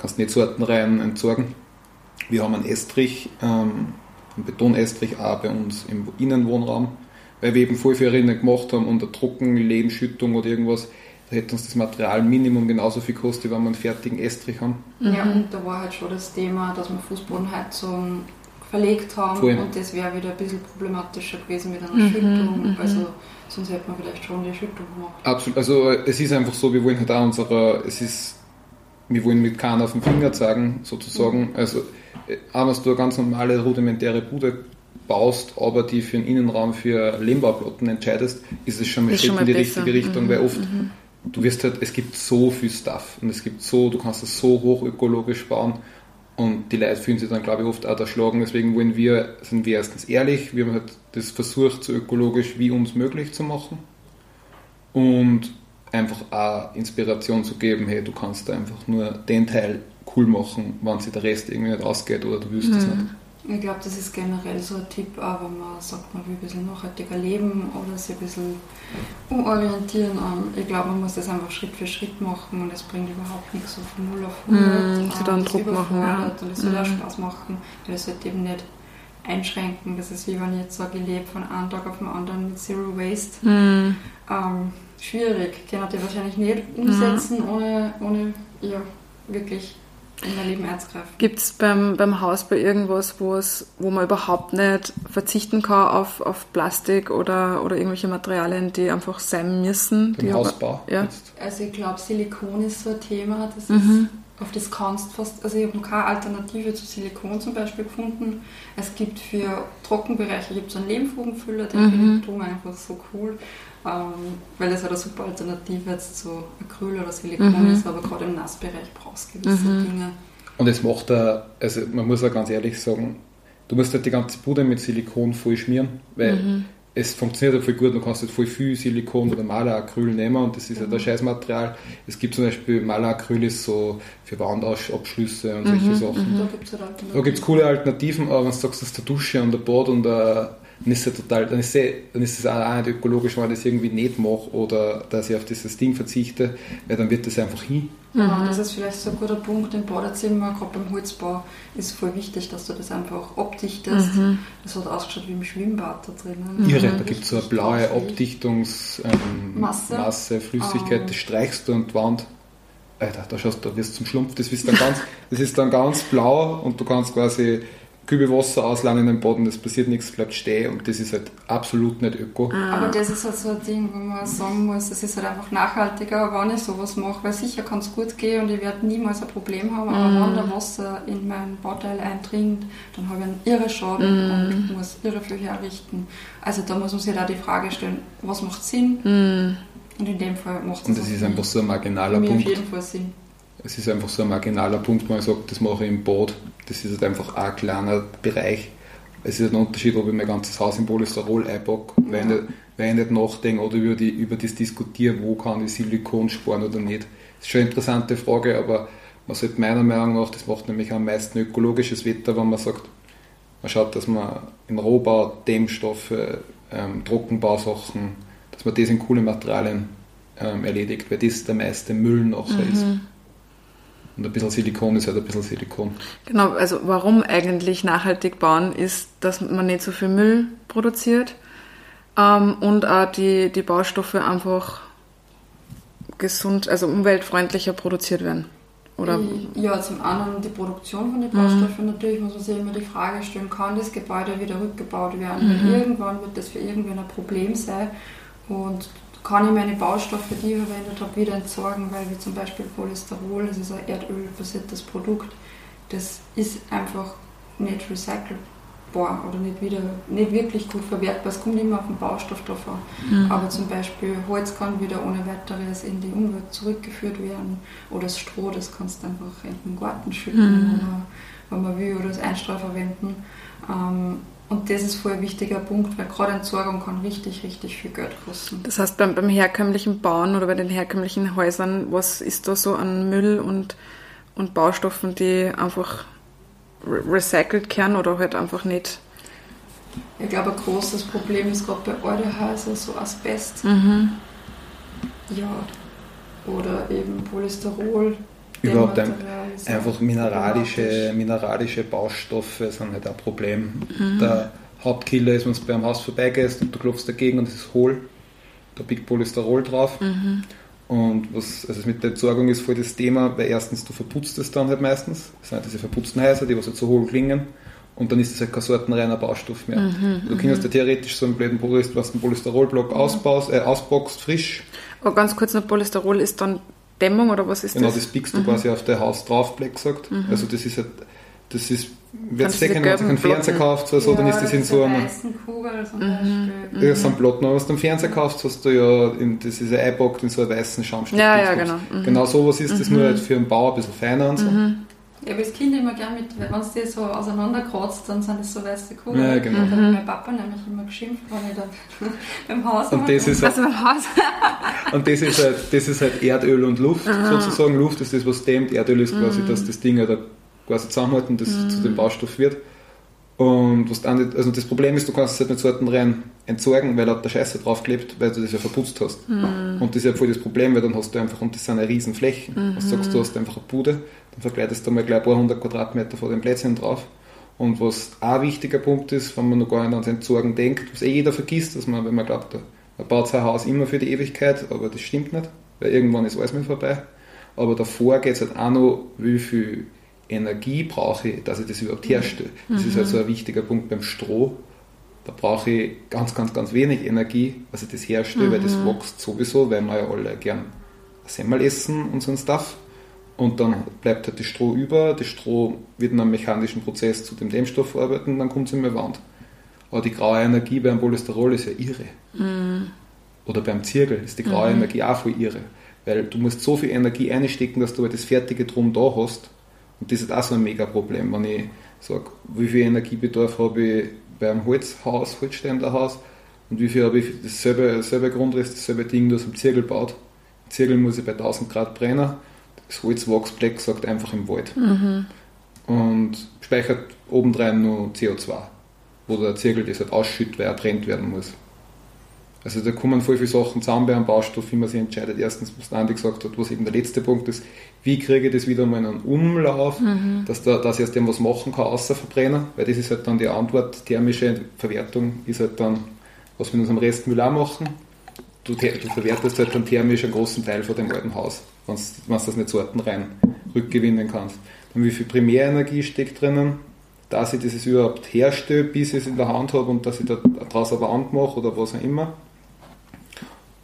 kannst nicht Sorten rein entsorgen. Wir haben einen Estrich, einen Beton-Estrich auch bei uns im Innenwohnraum. Weil wir eben voll für Rinnen gemacht haben, unter Drucken, Lehmschüttung oder irgendwas, da hätte uns das Material Minimum genauso viel gekostet, wenn wir einen fertigen Estrich haben. Ja, und da war halt schon das Thema, dass wir Fußbodenheizung verlegt haben, voll. Und das wäre wieder ein bisschen problematischer gewesen mit einer Schüttung, also sonst hätte man vielleicht schon die Schüttung gemacht. Absolut, also es ist einfach so, wir wollen halt auch wir wollen mit keiner auf den Finger zeigen, sozusagen, also auch wenn du eine ganz normale, rudimentäre Bude baust, aber die für den Innenraum für Lehmbauplatten entscheidest, ist es schon ein Schritt in die richtige Richtung, weil oft du wirst halt, es gibt so viel Stuff und es gibt so, du kannst es so hochökologisch bauen und die Leute fühlen sich dann, glaube ich, oft auch erschlagen, deswegen sind wir erstens ehrlich, wir haben halt das versucht, so ökologisch wie uns möglich zu machen und einfach auch Inspiration zu geben, hey, du kannst da einfach nur den Teil cool machen, wenn sich der Rest irgendwie nicht ausgeht oder du willst das nicht. Ich glaube, das ist generell so ein Tipp, auch wenn man sagt, man will ein bisschen nachhaltiger leben oder sich ein bisschen umorientieren. Ich glaube, man muss das einfach Schritt für Schritt machen und es bringt überhaupt nichts so von 0 auf 100. Sie dann Druck machen, ja. Und es soll auch Spaß machen, weil es sollte eben nicht einschränken. Das ist wie wenn ich jetzt sage, ich lebe von einem Tag auf den anderen mit Zero Waste. Schwierig, kann ich wahrscheinlich nicht umsetzen, ohne ja, wirklich... in der Leben Erzkraft. Gibt es beim Haus bei irgendwas, wo man überhaupt nicht verzichten kann auf Plastik oder irgendwelche Materialien, die einfach sein müssen? Im Hausbau? Ja. Also ich glaube, Silikon ist so ein Thema, das ist, auf das kannst fast, also ich habe noch keine Alternative zu Silikon zum Beispiel gefunden. Es gibt für Trockenbereiche gibt es einen Lehmfugenfüller, den finde ich einfach so cool, weil das halt eine super Alternative jetzt zu Acryl oder Silikon ist, aber gerade im Nassbereich brauchst du gewisse Dinge. Und es macht also man muss auch ganz ehrlich sagen, du musst halt die ganze Bude mit Silikon voll schmieren, weil es funktioniert halt voll gut, du kannst halt voll viel Silikon oder Maleracryl nehmen und das ist halt ein Scheißmaterial. Es gibt zum Beispiel Maleracryl ist so für Wandabschlüsse und solche Sachen. Da gibt es coole Alternativen, aber wenn du sagst, dass der Dusche und der Bad und der dann ist es auch nicht ökologisch, wenn ich das irgendwie nicht mache oder dass ich auf dieses Ding verzichte, weil dann wird das einfach hin. Ja, das ist vielleicht so ein guter Punkt im Badezimmer, gerade beim Holzbau ist voll wichtig, dass du das einfach abdichtest. Das hat ausgeschaut wie im Schwimmbad da drinnen. Irre, da gibt es so eine blaue Abdichtungsmasse, Flüssigkeit, das streichst du an die Wand. Alter, da wirst du zum Schlumpf, das ist dann ganz blau und du kannst quasi Kübelwasser auslangen in den Boden, das passiert nichts, bleibt stehen und das ist halt absolut nicht öko. Aber das ist halt so ein Ding, wo man sagen muss, das ist halt einfach nachhaltiger, wenn ich sowas mache, weil sicher kann es gut gehen und ich werde niemals ein Problem haben, aber wenn der Wasser in mein Bauteil eindringt, dann habe ich einen irre Schaden und muss irre viel herrichten. Also da muss man sich da die Frage stellen, was macht Sinn? Und in dem Fall macht es Sinn. Und das ist einfach so ein marginaler Punkt. Auf jeden Fall Sinn. Es ist einfach so ein marginaler Punkt, wo man sagt, das mache ich im Bad. Das ist halt einfach ein kleiner Bereich. Es ist ein Unterschied, ob ich mein ganzes Haus in Polystyrol einpacke, weil ich nicht nachdenke oder über das diskutiere, wo kann ich Silikon sparen oder nicht. Das ist schon eine interessante Frage, aber man sollte meiner Meinung nach, das macht nämlich am meisten ökologisches Wetter, wenn man sagt, man schaut, dass man im Rohbau, Dämmstoffe, Trockenbausachen, dass man das in coole Materialien erledigt, weil das der meiste Müll nachher ist. Und ein bisschen Silikon ist halt ein bisschen Silikon. Genau, also warum eigentlich nachhaltig bauen ist, dass man nicht so viel Müll produziert und auch die Baustoffe einfach gesund, also umweltfreundlicher produziert werden. Oder? Ja, zum anderen die Produktion von den Baustoffen. Natürlich muss man sich immer die Frage stellen, kann das Gebäude wieder rückgebaut werden? Weil irgendwann wird das für irgendwen ein Problem sein und kann ich meine Baustoffe, die ich verwendet habe, wieder entsorgen, weil wie zum Beispiel Polystyrol, das ist ein erdölbasiertes Produkt, das ist einfach nicht recycelbar oder nicht wirklich gut verwertbar. Es kommt immer auf den Baustoff drauf an. Aber zum Beispiel Holz kann wieder ohne weiteres in die Umwelt zurückgeführt werden oder das Stroh, das kannst du einfach in den Garten schütten, wenn man will, oder das Einstreu verwenden. Und das ist voll ein wichtiger Punkt, weil gerade Entsorgung kann richtig, richtig viel Geld kosten. Das heißt, beim herkömmlichen Bauen oder bei den herkömmlichen Häusern, was ist da so an Müll und Baustoffen, die einfach recycelt werden oder halt einfach nicht? Ich glaube, ein großes Problem ist gerade bei alten Häusern so Asbest. Ja, oder eben Polystyrol. Überhaupt einfach mineralische Baustoffe sind halt ein Problem. Der Hauptkiller ist, wenn du bei einem Haus vorbeigehst und du klopfst dagegen und es ist hohl, da biegt Polystyrol drauf. Und was also mit der Entsorgung ist voll das Thema, weil erstens du verputzt es dann halt meistens. Das sind halt diese verputzten Häuser, die was halt so hohl klingen. Und dann ist es halt kein sortenreiner Baustoff mehr. Du kannst ja theoretisch so einen blöden Polystyrolblock ausboxt, frisch. Aber ganz kurz noch, Polystyrol ist dann Dämmung oder was ist das? Genau, das biegst du quasi auf dein Haus drauf, Black gesagt. Also das ist halt, wenn du einen Fernseher kaufst oder so, ja, dann ist das in so einer weißen Kugel zum Beispiel. Das sind Platten, aber wenn du einen Fernseher kaufst, hast du ja, das ist ja einpackt in so einen weißen Schaumstoff. Ja, genau. Genau sowas ist das, nur halt für den Bau ein bisschen feiner und so. Ich habe das Kind immer gern mit, wenn man die so auseinanderkratzt, dann sind das so weiße Kugeln. Ja, genau. Da hat mein Papa nämlich immer geschimpft, wenn ich da beim Haus war. Und das ist halt Erdöl und Luft, sozusagen. Luft ist das, was dämmt. Erdöl ist quasi, dass das Ding halt quasi zusammenhält und das zu dem Baustoff wird. Und was dann, also das Problem ist, du kannst es halt mit Sorten rein entsorgen, weil da der Scheiße draufklebt, weil du das ja verputzt hast. Und das ist ja voll das Problem, weil dann hast du einfach, und das sind ja riesen Flächen. Du sagst, du hast einfach eine Bude, dann verkleidest du mal gleich ein paar hundert Quadratmeter vor den Plätzchen drauf. Und was auch ein wichtiger Punkt ist, wenn man noch gar nicht ans Entsorgen denkt, was jeder vergisst, dass man, wenn man glaubt, man baut sein Haus immer für die Ewigkeit, aber das stimmt nicht, weil irgendwann ist alles mit vorbei. Aber davor geht es halt auch noch, wie viel Energie brauche ich, dass ich das überhaupt herstelle. Das ist halt so ein wichtiger Punkt beim Stroh. Da brauche ich ganz, ganz, ganz wenig Energie, dass ich das herstelle, weil das wächst sowieso, weil wir ja alle gern Semmel essen und so ein Stuff. Und dann bleibt halt das Stroh über. Das Stroh wird in einem mechanischen Prozess zu dem Dämmstoff verarbeitet und dann kommt es in meine Wand. Aber die graue Energie beim Polystyrol ist ja irre. Oder beim Zirkel ist die graue Energie auch voll irre. Weil du musst so viel Energie einstecken, dass du aber das Fertige drum da hast. Und das ist auch so ein mega Problem, wenn ich sage, wie viel Energiebedarf habe ich beim Holzhaus, Holzständerhaus und wie viel habe ich dasselbe Grundriss, dasselbe Ding, das am Zirkel baut. Zirkel muss ich bei 1000 Grad brennen. Das Holz wächst, Black sagt, einfach im Wald. Und speichert obendrein nur CO2. Oder der Zirkel, das halt ausschüttet, weil er brennt werden muss. Also da kommen voll viele Sachen zusammen bei einem Baustoff, wie man sich entscheidet. Erstens, was Andi gesagt hat, was eben der letzte Punkt ist, wie kriege ich das wieder mal in einen Umlauf, dass ich aus dem was machen kann, außer verbrennen. Weil das ist halt dann die Antwort, thermische Verwertung ist halt dann, was wir in unserem Restmüll auch machen. Du verwertest halt dann thermisch einen großen Teil von dem alten Haus, wenn du das nicht sortenrein rückgewinnen kannst. Dann wie viel Primärenergie steckt drinnen, dass ich das überhaupt herstelle, bis ich es in der Hand habe und dass ich daraus eine Wand mache oder was auch immer.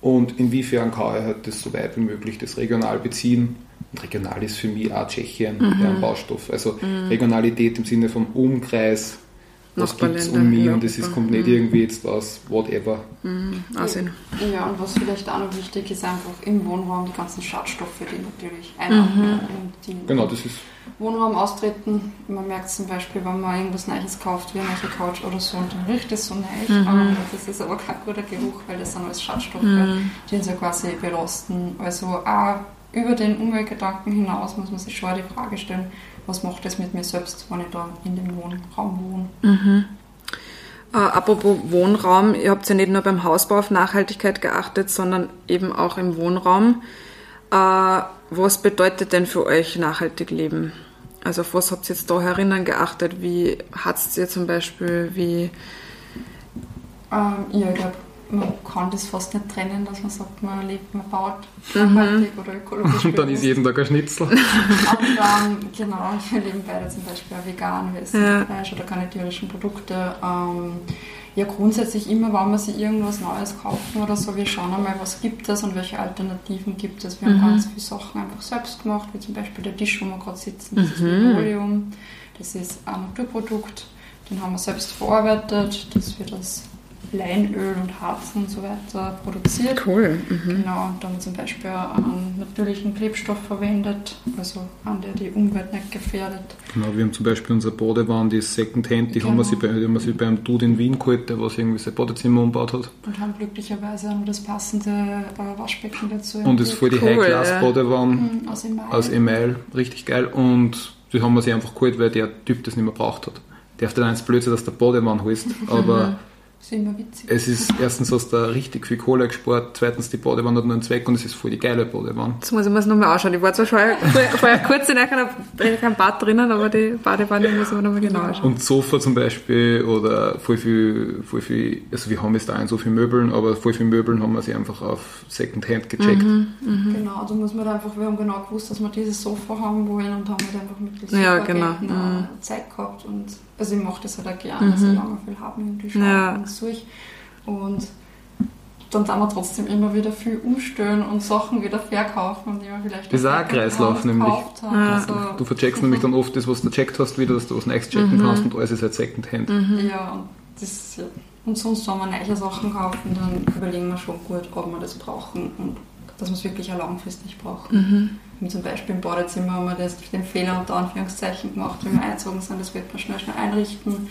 Und inwiefern kann ich halt das so weit wie möglich das regional beziehen. Und regional ist für mich auch Tschechien, ein Baustoff. Also Regionalität im Sinne vom Umkreis, was gibt es um mich und es kommt nicht irgendwie jetzt aus whatever. Ja, und was vielleicht auch noch wichtig ist, einfach im Wohnraum die ganzen Schadstoffe, die natürlich einatmen. Genau, das ist... Wohnraum austreten, man merkt zum Beispiel, wenn man irgendwas Neues kauft, wie eine neue Couch oder so, und dann riecht es so neu, das ist aber kein guter Geruch, weil das sind alles Schadstoffe, die uns ja quasi belasten. Also auch über den Umweltgedanken hinaus muss man sich schon die Frage stellen, was macht das mit mir selbst, wenn ich da in dem Wohnraum wohne. Apropos Wohnraum, ihr habt ja nicht nur beim Hausbau auf Nachhaltigkeit geachtet, sondern eben auch im Wohnraum. Was bedeutet denn für euch nachhaltig leben? Also auf was habt ihr jetzt da herinnen geachtet? Wie hatzt ihr zum Beispiel? Ja, ich glaube, man kann das fast nicht trennen, dass man sagt, man lebt, man baut nachhaltig oder ökologisch. Und dann ist jeden Tag ein Schnitzel. Genau, wir leben beide zum Beispiel auch vegan, wir essen Fleisch oder keine tierischen Produkte. Ja, grundsätzlich immer, wenn wir sich irgendwas Neues kaufen oder so, wir schauen einmal, was gibt es und welche Alternativen gibt es. Wir haben ganz viele Sachen einfach selbst gemacht, wie zum Beispiel der Tisch, wo wir gerade sitzen, das ist Petroleum, das ist ein Naturprodukt, den haben wir selbst verarbeitet, das wird aus Leinöl und Harz und so weiter produziert. Cool. Genau, und dann zum Beispiel einen natürlichen Klebstoff verwendet, also einen, der die Umwelt nicht gefährdet. Genau, wir haben zum Beispiel unsere Badewanne, die ist Secondhand, die haben wir sie bei einem Dude in Wien geholt, der was irgendwie sein Badezimmer umgebaut hat. Und haben glücklicherweise auch das passende Waschbecken dazu. Und das ist voll die High-Class-Badewanne aus Email, richtig geil. Und die haben wir sie einfach geholt, weil der Typ das nicht mehr braucht hat. Der darf eins blöd sein, dass der Badewanne heißt, aber... Das ist immer witzig. Es ist erstens, hast du richtig viel Kohle gespart, zweitens, die Badewanne hat nur einen Zweck und es ist voll die geile Badewanne. Das muss ich mir nochmal anschauen. Ich war zwar vorher kurz in einem Bad drinnen, aber die Badewanne muss man nochmal genau anschauen. Und Sofa zum Beispiel oder voll viel, also wir haben jetzt auch so viele Möbeln, aber voll viele Möbeln haben wir sie einfach auf Secondhand gecheckt. Genau, da muss man einfach, wir haben genau gewusst, dass wir dieses Sofa haben wollen und haben halt einfach mit dem Zeit gehabt und also ich mache das halt auch gerne, so lange viel haben wir und durch. Und dann tun wir trotzdem immer wieder viel umstellen und Sachen wieder verkaufen und immer vielleicht... Das ist auch ein Kreislauf nämlich. Also du vercheckst nämlich dann oft das, was du gecheckt hast, wieder, dass du was Neues checken kannst und alles ist halt Secondhand. Und sonst, wenn wir neue Sachen kaufen, dann überlegen wir schon gut, ob wir das brauchen und dass wir es wirklich auch langfristig brauchen. Und zum Beispiel im Badezimmer haben wir das, den Fehler unter Anführungszeichen gemacht, wenn wir eingezogen sind, das wird man schnell einrichten.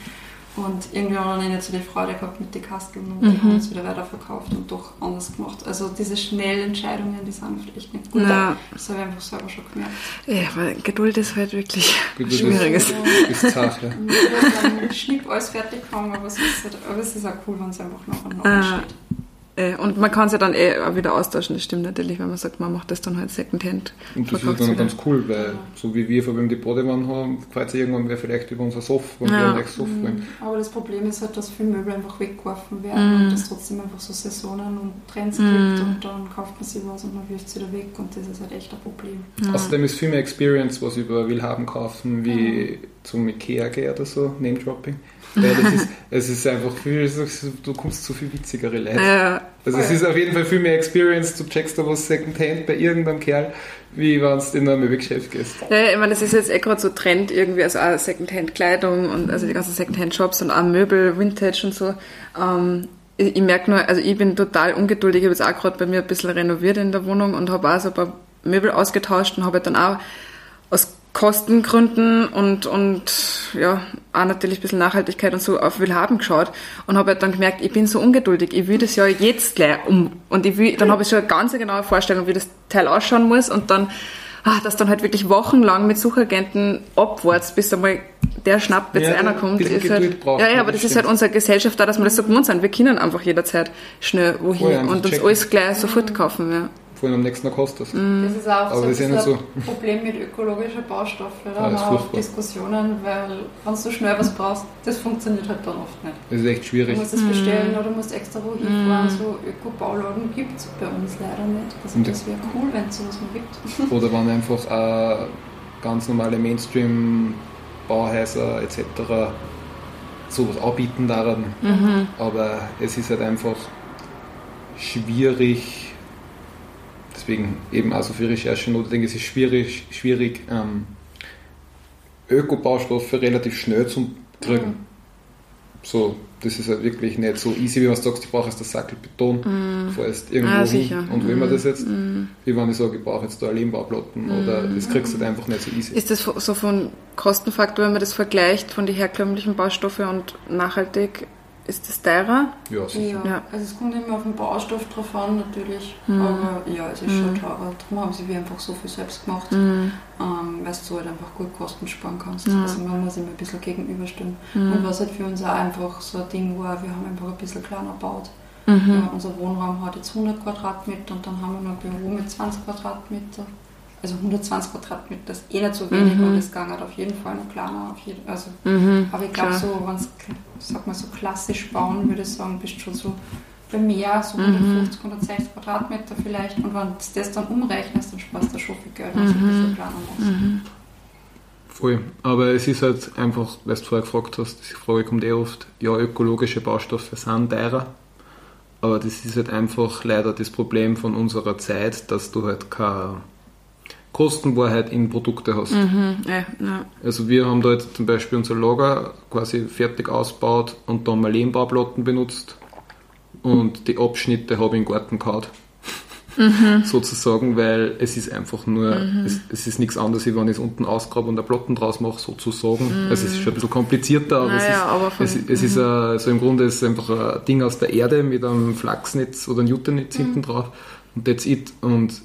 Und irgendwie haben wir nicht so die Freude gehabt mit den Kasteln und die haben es wieder weiterverkauft und doch anders gemacht. Also diese schnellen Entscheidungen, die sind vielleicht nicht gut. Ja. Das habe ich einfach selber schon gemerkt. Ja, aber Geduld ist halt wirklich Schwieriges. Ist Sache. Dann schnipp alles fertig haben, aber es ist halt, aber es ist auch cool, wenn es einfach noch und noch entsteht. Und man kann es ja dann auch wieder austauschen, das stimmt natürlich, wenn man sagt, man macht das dann halt Secondhand. Und das ist dann ganz cool, weil so wie wir vor allem die Badewanne haben, gefällt sich irgendwann wer vielleicht über unser Sofa und wir ein neues Sofa bringen. Aber das Problem ist halt, dass viele Möbel einfach weggeworfen werden und es trotzdem einfach so Saisonen und Trends gibt und dann kauft man sie was und man wirft sie wieder weg und das ist halt echt ein Problem. Außerdem ist viel mehr Experience, was über Willhaben kaufen, wie zum Ikea gehen oder so, Name-Dropping. Weil es ist einfach viel, du kommst zu viel witzigere Leute. Also es ist auf jeden Fall viel mehr Experience, du checkst da was Secondhand bei irgendeinem Kerl, wie wenn du in ein Möbelgeschäft gehst. Ja, ich meine, das ist jetzt gerade so Trend irgendwie, also auch Secondhand-Kleidung und also die ganzen Secondhand-Shops und auch Möbel, Vintage und so. Ich merke nur, also ich bin total ungeduldig, ich habe jetzt auch gerade bei mir ein bisschen renoviert in der Wohnung und habe auch so ein paar Möbel ausgetauscht und habe dann auch aus Kostengründen und ja, auch natürlich ein bisschen Nachhaltigkeit und so auf Willhaben geschaut und habe halt dann gemerkt, ich bin so ungeduldig, ich will das ja jetzt gleich um und dann habe ich schon eine ganz genaue Vorstellung, wie das Teil ausschauen muss und dann, dass dann halt wirklich wochenlang mit Suchagenten abwärts, bis einmal der Schnapp jetzt reinkommt. Aber das ist halt unsere Gesellschaft da, dass wir das so gewohnt sind, wir können einfach jederzeit schnell wohin und uns alles gleich sofort kaufen, vorhin am nächsten Tag kostet. Das ist auch so ein Problem mit ökologischen Baustoffen, oder? Ja, auch Diskussionen, weil wenn du schnell was brauchst, das funktioniert halt dann oft nicht. Das ist echt schwierig. Du musst es bestellen oder du musst extra wohin fahren. So Öko-Bauladen gibt es bei uns leider nicht. Also das wäre cool, wenn es sowas mal gibt. Oder wenn einfach ganz normale Mainstream Bauhäuser etc. sowas anbieten daran. Mhm. Aber es ist halt einfach schwierig, deswegen eben auch so viel Recherche notwendig, es ist schwierig Ökobaustoffe relativ schnell zu kriegen. Mhm. So, das ist halt wirklich nicht so easy, wie man sagt, ich brauche jetzt das Sackelbeton, fährst irgendwo hin und will man das jetzt, wie wenn ich sage, ich brauche jetzt da Lehmbauplatten oder das kriegst du halt einfach nicht so easy. Ist das so von Kostenfaktor, wenn man das vergleicht, von den herkömmlichen Baustoffen und nachhaltig, ist das teurer? Ja, sicher. Ja. Also es kommt immer auf den Baustoff drauf an, natürlich, aber ja, es ist schon teurer. Darum haben sie einfach so viel selbst gemacht, weil du halt einfach gut Kosten sparen kannst. Ja. Also man muss immer ein bisschen gegenüberstehen. Und was halt für uns auch einfach so ein Ding war, wir haben einfach ein bisschen kleiner gebaut. Ja, unser Wohnraum hat jetzt 100 Quadratmeter und dann haben wir noch ein Büro mit 20 Quadratmeter. Also 120 Quadratmeter ist eh nicht so wenig, aber das Gang hat auf jeden Fall noch kleiner. Aber ich glaube, so, wenn so klassisch bauen, würde ich sagen, bist du schon so bei mehr, so 150, 160 Quadratmeter vielleicht. Und wenn du das dann umrechnest, dann sparst du schon viel Geld, wenn du ein bisschen kleiner machst. Voll. Aber es ist halt einfach, weil du vorher gefragt hast, diese Frage kommt eh oft, ja, ökologische Baustoffe sind teurer. Aber das ist halt einfach leider das Problem von unserer Zeit, dass du halt keine Kostenwahrheit in Produkte hast. Also wir haben da jetzt zum Beispiel unser Lager quasi fertig ausgebaut und da haben wir Lehmbauplatten benutzt und die Abschnitte habe ich im Garten gehauen. Sozusagen, weil es ist einfach nur, es ist nichts anderes, als wenn ich es unten ausgrabe und eine Platten draus mache, sozusagen. Also es ist schon ein bisschen komplizierter, aber es ist also im Grunde ist es einfach ein Ding aus der Erde mit einem Flachsnetz oder Newtonnetz hinten drauf und that's it. Und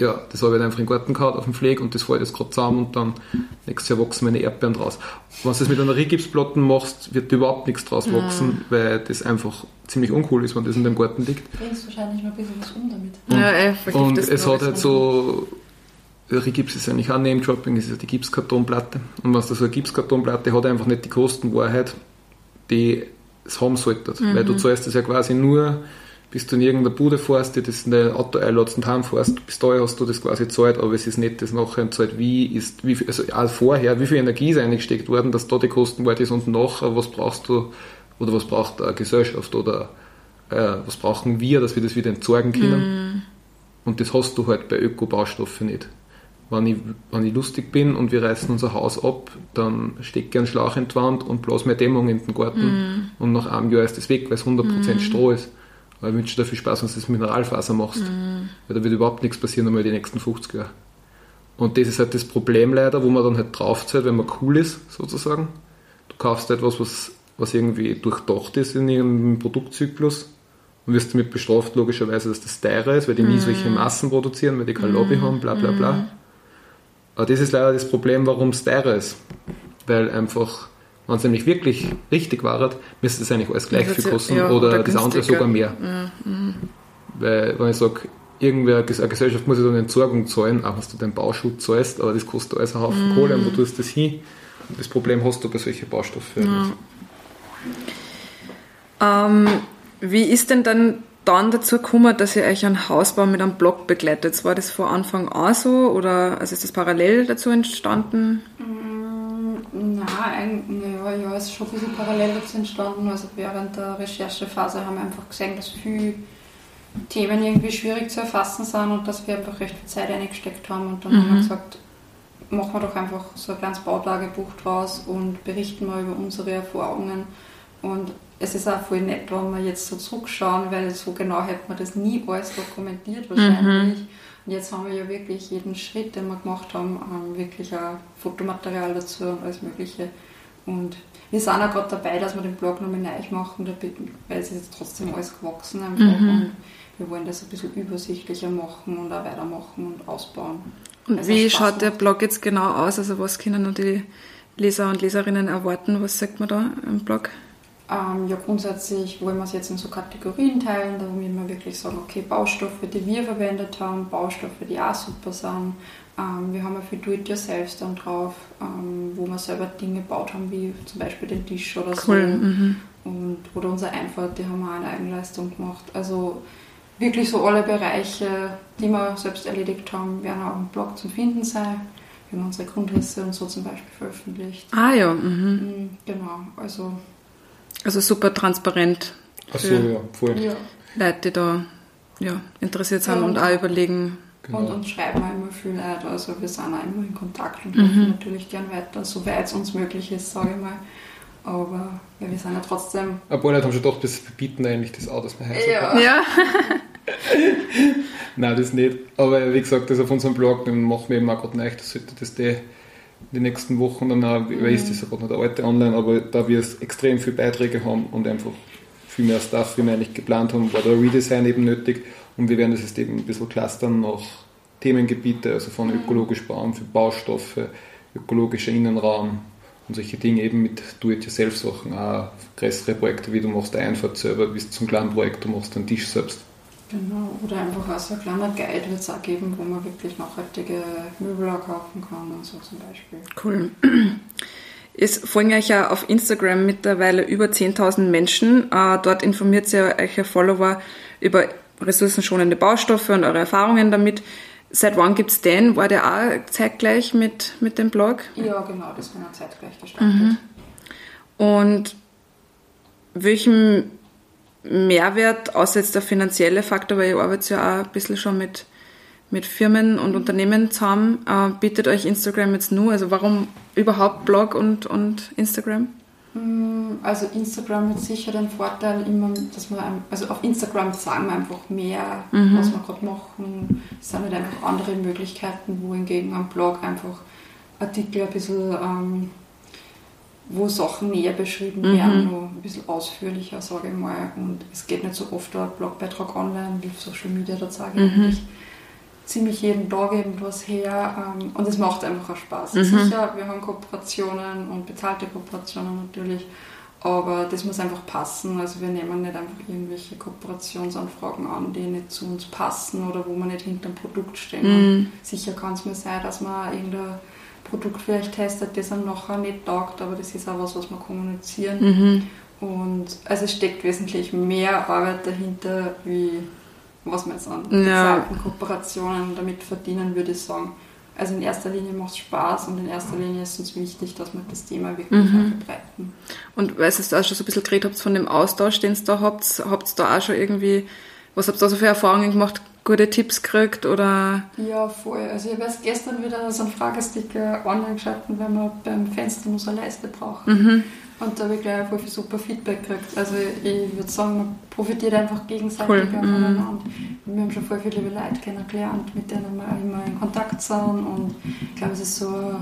ja, das habe ich einfach in den Garten gehauen, auf dem Pfleg und das fällt jetzt gerade zusammen und dann nächstes Jahr wachsen meine Erdbeeren draus. Wenn du das mit einer Rigipsplatte machst, wird überhaupt nichts draus wachsen, weil das einfach ziemlich uncool ist, wenn das in deinem Garten liegt. Du bringst wahrscheinlich noch ein bisschen was um damit. Und es hat halt so, Rigips ist eigentlich auch Name-Dropping, es ist ja die Gipskartonplatte. Und wenn du so eine Gipskartonplatte hat einfach nicht die Kostenwahrheit, die es haben solltet, weil du zahlst das ja quasi nur, bis du in irgendeiner Bude fährst, die das in dein Auto einladst und heimfährst, bis dahin hast du das quasi gezahlt, aber es ist nicht das nachher gezahlt, wie viel Energie ist eingesteckt worden, dass da die Kosten wert ist und nachher, was brauchst du, oder was braucht eine Gesellschaft, oder was brauchen wir, dass wir das wieder entsorgen können. Und das hast du halt bei Öko-Baustoffen nicht. Wenn ich lustig bin und wir reißen unser Haus ab, dann stecke ich einen Schlauch in die Wand und blase meine Dämmung in den Garten und nach einem Jahr ist das weg, weil es 100% Stroh ist. Aber ich wünsche dir viel Spaß, wenn du das Mineralfaser machst. Weil da wird überhaupt nichts passieren, einmal die nächsten 50 Jahre. Und das ist halt das Problem leider, wo man dann halt drauf zahlt, wenn man cool ist, sozusagen. Du kaufst etwas, was irgendwie durchdacht ist in irgendeinem Produktzyklus und wirst damit bestraft, logischerweise, dass das teurer ist, weil die nie solche Massen produzieren, weil die kein Lobby haben, bla bla bla. Aber das ist leider das Problem, warum es teurer ist. Weil einfach, wenn es nämlich wirklich richtig war, müsste es eigentlich alles gleich viel kosten oder das andere sogar mehr. Weil, wenn ich sage, eine Gesellschaft muss ja dann Entsorgung zahlen, auch wenn du deinen Bauschutt zahlst, aber das kostet alles einen Haufen Kohle und wo tust du das hin? Und das Problem hast du bei solchen Baustoffen. Ja. Wie ist denn dann dazu gekommen, dass ihr euch einen Hausbau mit einem Block begleitet? War das vor Anfang auch so oder also ist das parallel dazu entstanden? Nein, es ist schon ein bisschen parallel dazu entstanden. Also während der Recherchephase haben wir einfach gesehen, dass viele Themen irgendwie schwierig zu erfassen sind und dass wir einfach recht viel Zeit reingesteckt haben. Und dann haben wir gesagt, machen wir doch einfach so ein kleines Bautagebuch draus und berichten mal über unsere Erfahrungen. Und es ist auch voll nett, wenn wir jetzt so zurückschauen, weil so genau hätte man das nie alles dokumentiert wahrscheinlich. Und jetzt haben wir ja wirklich jeden Schritt, den wir gemacht haben, wirklich auch Fotomaterial dazu und alles Mögliche. Und wir sind auch gerade dabei, dass wir den Blog nochmal neu machen, weil es ist jetzt trotzdem alles gewachsen einfach. Und wir wollen das ein bisschen übersichtlicher machen und auch weitermachen und ausbauen. Und also wie schaut der Blog jetzt genau aus? Also was können die Leser und Leserinnen erwarten? Was sagt man da im Blog? Ja, grundsätzlich wollen wir es jetzt in so Kategorien teilen, damit wir wirklich sagen, okay, Baustoffe, die wir verwendet haben, Baustoffe, die auch super sind. Wir haben ja viel Do-it-yourself dann drauf, wo wir selber Dinge gebaut haben, wie zum Beispiel den Tisch oder so. Cool. Oder unsere Einfahrt, die haben wir auch in Eigenleistung gemacht. Also wirklich so alle Bereiche, die wir selbst erledigt haben, werden auch im Blog zu finden sein. Wir haben unsere Grundrisse und so zum Beispiel veröffentlicht. Ah ja. Mhm. Genau, also... Also super transparent. Ach so, ja, voll. Ja. Leute, die da interessiert sind und auch überlegen. Genau. Und uns schreiben auch immer viel Leute. Also wir sind auch immer in Kontakt und helfen natürlich gern weiter, soweit es uns möglich ist, sage ich mal. Aber ja, wir sind ja trotzdem... Ein paar Leute haben schon gedacht, das verbieten eigentlich das auch, dass man heißen kann. Ja. Nein, das nicht. Aber wie gesagt, das auf unserem Blog, dann machen wir eben auch gerade neu, das sollte das die nächsten Wochen dann auch, weil ist das ja gerade noch der alte online, aber da wir es extrem viele Beiträge haben und einfach viel mehr Stuff, wie wir eigentlich geplant haben, war da Redesign eben nötig und wir werden das jetzt eben ein bisschen clustern nach Themengebiete, also von ökologisch Bauen für Baustoffe, ökologischer Innenraum und solche Dinge eben mit Do-it-yourself-Sachen, auch größere Projekte, wie du machst eine Einfahrt selber, bis zum kleinen Projekt, du machst einen Tisch selbst. Genau, oder einfach auch so ein kleiner Guide wird es auch geben, wo man wirklich nachhaltige Möbel auch kaufen kann und so zum Beispiel. Cool. Es folgen euch ja auf Instagram mittlerweile über 10.000 Menschen. Dort informiert ihr eure Follower über ressourcenschonende Baustoffe und eure Erfahrungen damit. Seit wann gibt es den? War der auch zeitgleich mit dem Blog? Ja, genau, das war auch zeitgleich gestartet. Mhm. Und welchem Mehrwert, außer jetzt der finanzielle Faktor, weil ihr arbeitet ja auch ein bisschen schon mit Firmen und Unternehmen zusammen, bietet euch Instagram jetzt nur? Also warum überhaupt Blog und Instagram? Also Instagram hat sicher den Vorteil, immer, dass man, also auf Instagram sagen wir einfach mehr, was wir gerade machen. Es sind halt einfach andere Möglichkeiten, wohingegen am Blog einfach Artikel ein bisschen... wo Sachen näher beschrieben werden, noch ein bisschen ausführlicher, sage ich mal. Und es geht nicht so oft ein Blogbeitrag online, wie auf Social Media, da sage ich eigentlich ziemlich jeden Tag irgendwas her. Und es macht einfach auch Spaß. Sicher, wir haben Kooperationen und bezahlte Kooperationen natürlich, aber das muss einfach passen. Also wir nehmen nicht einfach irgendwelche Kooperationsanfragen an, die nicht zu uns passen oder wo wir nicht hinter dem Produkt stehen. Mhm. Sicher kann es mir sein, dass man irgendeine Produkt vielleicht testet, das einem nachher nicht taugt, aber das ist auch was wir kommunizieren. Und also es steckt wesentlich mehr Arbeit dahinter, wie was man jetzt an besagten Kooperationen damit verdienen würde, sagen. Also in erster Linie macht es Spaß und in erster Linie ist uns wichtig, dass wir das Thema wirklich verbreiten. Und weil ihr es auch schon so ein bisschen geredet habt von dem Austausch, den ihr da habt, habt ihr da auch schon irgendwie, was habt ihr da so für Erfahrungen gemacht? Gute Tipps gekriegt oder? Ja, voll. Also ich habe erst gestern wieder so einen Fragesticker online geschalten, weil man beim Fenster nur so eine Leiste braucht. Und da habe ich gleich voll viel super Feedback gekriegt. Also ich würde sagen, man profitiert einfach gegenseitig voneinander. Wir haben schon voll viele liebe Leute kennengelernt, mit denen wir immer in Kontakt sind und ich glaube, es ist so ein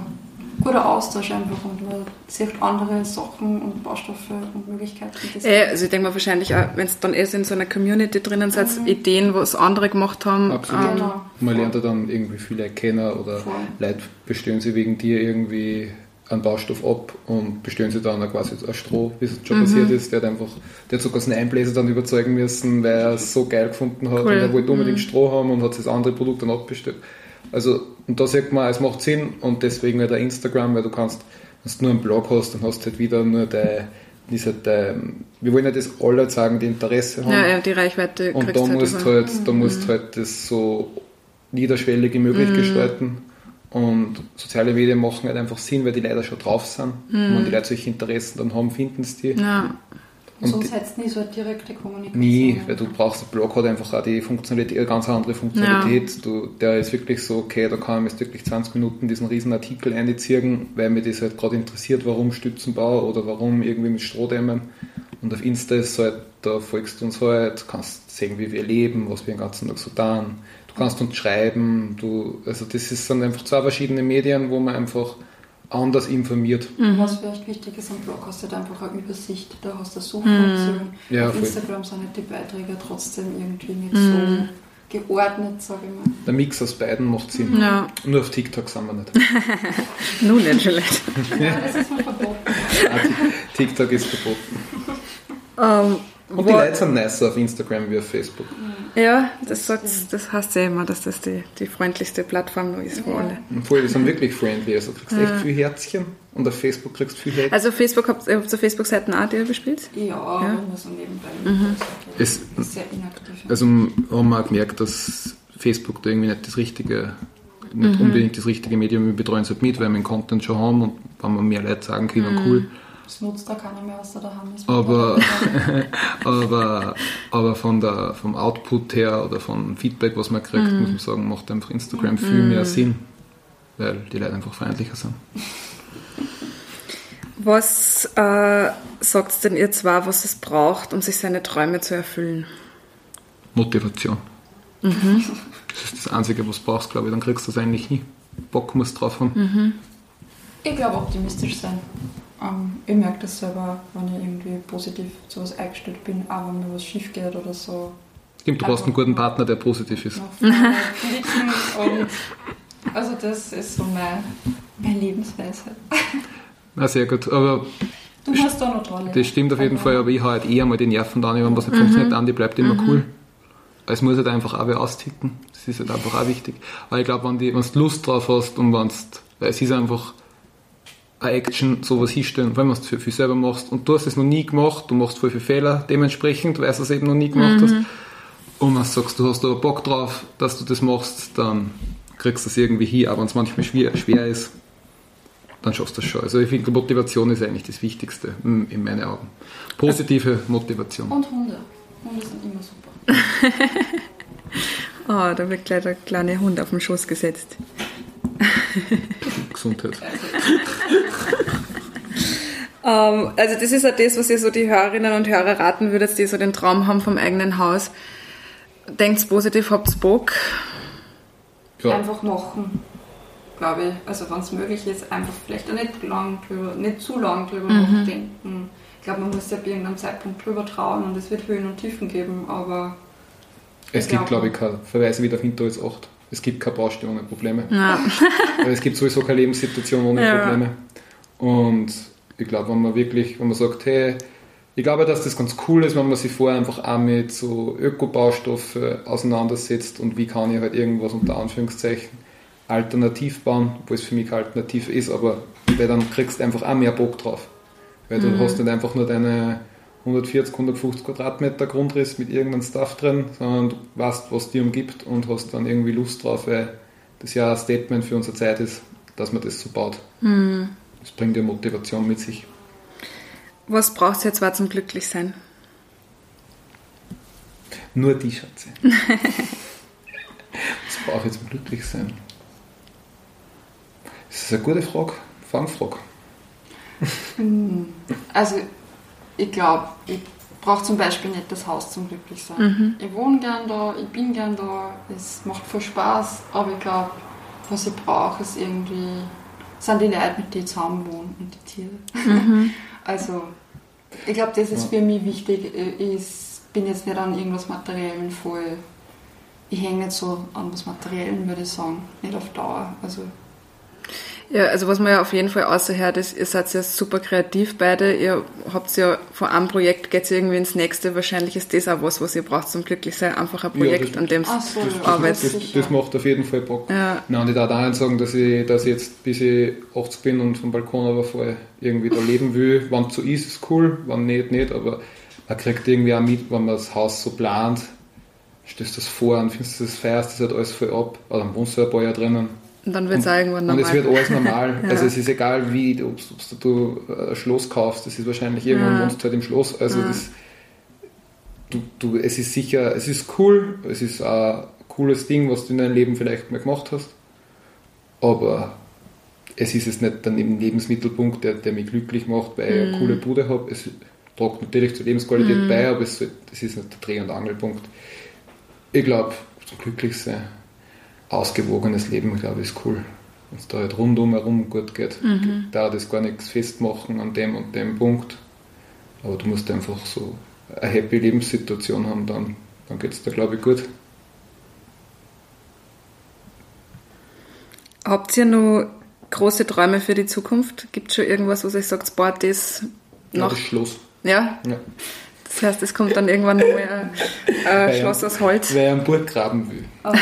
guter Austausch einfach und man sieht andere Sachen und Baustoffe und Möglichkeiten. Also ich denke mal wahrscheinlich auch, wenn es dann erst in so einer Community drinnen seid, Ideen, was andere gemacht haben. Absolut. Genau. Man lernt ja dann irgendwie viele kennen oder Leute bestellen sie wegen dir irgendwie einen Baustoff ab und bestellen sie dann quasi ein Stroh, wie es schon passiert ist. Der hat sogar seinen Einbläser dann überzeugen müssen, weil er es so geil gefunden hat und er wollte unbedingt Stroh haben und hat das andere Produkt dann abbestellt. Also, und da sagt man, es macht Sinn und deswegen halt auch Instagram, weil du kannst, wenn du nur einen Blog hast, dann hast du halt wieder nur wir wollen ja das alle sagen, die Interesse haben. Ja, die Reichweite und da musst du halt das so niederschwellig wie möglich gestalten und soziale Medien machen halt einfach Sinn, weil die Leute schon drauf sind und wenn die Leute solche Interessen dann haben, finden sie die. Ja. Und sonst hättest du nie so eine direkte Kommunikation. Nie, weil du brauchst, der Blog hat einfach auch die Funktionalität, eine ganz andere Funktionalität. Ja. Der ist wirklich so, okay, da kann ich jetzt wirklich 20 Minuten diesen riesen Artikel einziehen, weil mich das halt gerade interessiert, warum Stützenbau oder warum irgendwie mit Strohdämmen. Und auf Insta ist halt, da folgst du uns halt, kannst sehen, wie wir leben, was wir den ganzen Tag so tun. Du kannst uns schreiben, also das sind einfach zwei verschiedene Medien, wo man einfach anders informiert. Was vielleicht wichtig ist am Blog, hast du halt einfach eine Übersicht, da hast du eine Suchfunktion. Ja, auf Instagram sind halt die Beiträge trotzdem irgendwie nicht so geordnet, sage ich mal. Der Mix aus beiden macht Sinn. Ja. Nur auf TikTok sind wir nicht. Nur nicht vielleicht. Ja, das ist mal verboten. TikTok ist verboten. Und die Leute sind nicer auf Instagram wie auf Facebook. Ja, das heißt ja immer, dass das die freundlichste Plattform ist für alle. Voll, die sind wirklich friendly, also du kriegst echt viel Herzchen und auf Facebook kriegst du viel Hate. Also Facebook, habt ihr Facebook-Seiten auch, die ihr bespielt? Ja, immer so nebenbei. Es ist sehr inaktiv. Also haben wir auch gemerkt, dass Facebook da irgendwie nicht das richtige nicht unbedingt das richtige Medium, wir betreuen es halt mit, weil wir den Content schon haben und wenn wir mehr Leute sagen können, cool. Das nutzt da keiner mehr, was da haben ist. Aber vom Output her oder vom Feedback, was man kriegt, muss man sagen, macht einfach Instagram viel mehr Sinn, weil die Leute einfach freundlicher sind. Was sagt denn ihr zwar, was es braucht, um sich seine Träume zu erfüllen? Motivation. Das ist das Einzige, was du brauchst, glaube ich. Dann kriegst du es eigentlich hin. Bock musst drauf haben. Ich glaube, optimistisch sein. Ich merke das selber, wenn ich irgendwie positiv zu was eingestellt bin, auch wenn mir was schief geht oder so. Stimmt, du brauchst einen guten Partner, der positiv ist. Und also das ist so meine Lebensweisheit. Na, sehr gut, aber du hast da noch dran. Das stimmt auf jeden Fall, aber ich habe halt eher mal die Nerven da, wenn was nicht funktioniert, die bleibt immer cool. Es muss halt einfach auch wieder austicken, das ist halt einfach auch wichtig. Aber ich glaube, wenn du Lust drauf hast und wenn es ist einfach eine Action, sowas hinstellen, wenn man es für selber machst und du hast es noch nie gemacht, du machst voll viele Fehler dementsprechend, weil du es eben noch nie gemacht hast und wenn du sagst, du hast aber Bock drauf, dass du das machst, dann kriegst du es irgendwie hin, aber wenn es manchmal schwer ist, dann schaffst du das schon. Also ich finde, Motivation ist eigentlich das Wichtigste, in meinen Augen. Positive Motivation. Und Hunde sind immer super. Oh, da wird gleich der kleine Hund auf den Schoß gesetzt. Gesundheit. Also das ist ja das, was ihr so die Hörerinnen und Hörer raten würdet, die so den Traum haben vom eigenen Haus. Denkt's positiv, habt's Bock. Ja. Einfach machen. Glaube ich, also wenn es möglich ist, einfach vielleicht auch nicht zu lang drüber nachdenken. Ich glaube, man muss ja ab irgendeinem Zeitpunkt drüber trauen und es wird Höhen und Tiefen geben, aber... Es gibt, glaube ich, keine Verweise wieder auf Hinterholz 8. Es gibt keine Baustelle ohne Probleme. Ja. Es gibt sowieso keine Lebenssituation ohne Probleme. Und ich glaube, wenn man sagt, hey, ich glaube, dass das ganz cool ist, wenn man sich vorher einfach auch mit so Öko-Baustoff auseinandersetzt und wie kann ich halt irgendwas unter Anführungszeichen alternativ bauen, obwohl es für mich alternativ ist, aber weil dann kriegst du einfach auch mehr Bock drauf. Weil du hast nicht einfach nur deine 140, 150 Quadratmeter Grundriss mit irgendeinem Stuff drin, sondern du weißt, was die umgibt und hast dann irgendwie Lust drauf, weil das ja ein Statement für unsere Zeit ist, dass man das so baut. Mhm. Das bringt ja Motivation mit sich. Was brauchst du jetzt zum Glücklichsein? Nur die Schatze. Was brauche ich zum Glücklichsein? Das ist eine gute Frage, Fangfrage. Also ich glaube, ich brauche zum Beispiel nicht das Haus zum Glücklichsein. Ich wohne gern da, ich bin gern da, es macht viel Spaß, aber ich glaube, was ich brauche, ist irgendwie, sind die Leute, mit denen ich zusammen wohne und die Tiere. Also ich glaube, das ist für mich wichtig. Ich bin jetzt nicht an irgendwas Materiellen voll. Ich hänge nicht so an was Materiellen, würde ich sagen. Nicht auf Dauer. Also was man ja auf jeden Fall außerhört ist, ihr seid ja super kreativ beide, ihr habt ja von einem Projekt geht es irgendwie ins nächste, wahrscheinlich ist das auch was ihr braucht zum Glücklichsein, einfach ein Projekt, an dem es arbeitet. Das macht auf jeden Fall Bock. Ja. Nein, und ich darf auch nicht sagen, dass ich jetzt bis ich 80 bin und vom Balkon runterfall irgendwie da leben will, wenn es so ist, ist cool, wenn nicht, aber man kriegt irgendwie auch mit, wenn man das Haus so plant, stößt das vor und findest das feierst, das halt alles voll ab, oder dann wohnst du ein paar Jahre drinnen. Und dann wird es irgendwann normal. Und es wird alles normal. Ja. Also es ist egal, wie, ob du ein Schloss kaufst, das ist wahrscheinlich irgendwann wohnst du halt im Schloss. Also es ist sicher, es ist cool, es ist ein cooles Ding, was du in deinem Leben vielleicht mal gemacht hast. Aber es ist jetzt nicht dann im Lebensmittelpunkt, der mich glücklich macht, weil ich eine coole Bude habe. Es trägt natürlich zur Lebensqualität bei, aber es ist nicht der Dreh- und Angelpunkt. Ich glaube, zum Glücklichsein. Ausgewogenes Leben, glaube ich, ist cool. Wenn es da halt rundum herum gut geht, da das gar nichts festmachen an dem und dem Punkt. Aber du musst einfach so eine happy Lebenssituation haben, dann geht es da, glaube ich, gut. Habt ihr noch große Träume für die Zukunft? Gibt es schon irgendwas, was ich sage, boah, das noch? Ja, das Schloss. Ja? Das heißt, es kommt dann irgendwann nur ein Schloss aus Holz. Wer einen Burg graben will. Nein,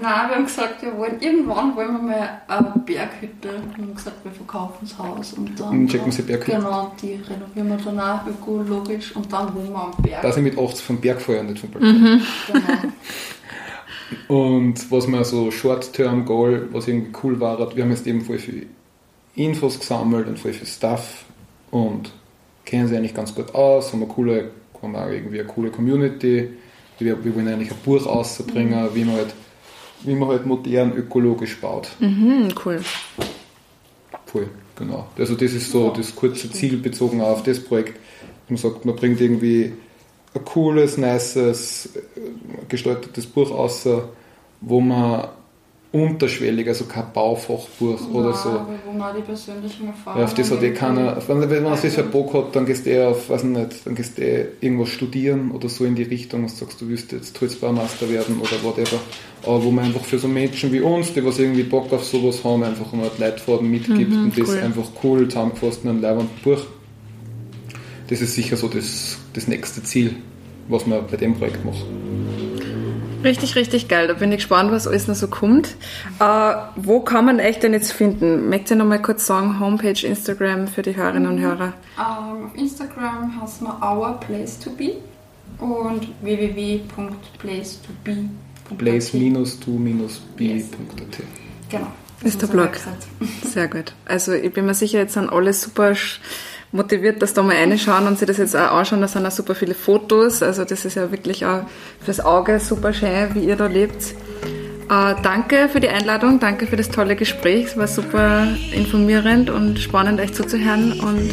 wir haben gesagt, irgendwann wollen wir mal eine Berghütte. Wir haben gesagt, wir verkaufen das Haus. Und dann checken wir die Berghütte. Genau, die renovieren wir danach ökologisch und dann wohnen wir am Berg. Dass ich mit 80 vom Berg fahre und nicht vom Balkon. Genau. Und was mir so Short-Term-Goal, was irgendwie cool war, wir haben jetzt eben voll viel Infos gesammelt und voll viel Stuff und kennen sie eigentlich ganz gut aus, haben auch irgendwie eine coole Community, wir wollen eigentlich ein Buch rauszubringen, wie man halt modern ökologisch baut. Mhm, cool. Voll, genau. Also das ist so das kurze Ziel bezogen auf das Projekt. Man sagt, man bringt irgendwie ein cooles, nices, gestaltetes Buch raus, wo man unterschwellig, also kein Baufachbuch oder so. Aber wo man die persönlichen Erfahrungen... Ja, auf das hat eh keiner... Wenn man sich ein Bock hat, dann gehst du auf, weiß nicht, dann gehst du irgendwas studieren oder so in die Richtung und sagst, du willst jetzt Holzbaumeister werden oder whatever. Aber wo man einfach für so Menschen wie uns, die was irgendwie Bock auf sowas haben, einfach mal einen Leitfaden mitgibt und das cool. Einfach cool zusammengefasst in einem leibenden Buch. Das ist sicher so das nächste Ziel, was man bei dem Projekt macht. Richtig, richtig geil. Da bin ich gespannt, was alles noch so kommt. Wo kann man euch denn jetzt finden? Möchtest du noch mal kurz sagen, Homepage, Instagram für die Hörerinnen und Hörer? Auf Instagram heißt man Our Place to Be und www.placetobe.at. place-to-be.at. Genau. Ist der Blog. Website. Sehr gut. Also ich bin mir sicher, jetzt sind alle super motiviert, dass da mal reinschauen und sich das jetzt auch anschauen. Da sind auch super viele Fotos. Also das ist ja wirklich auch fürs Auge super schön, wie ihr da lebt. Danke für die Einladung, danke für das tolle Gespräch. Es war super informierend und spannend, euch zuzuhören. Und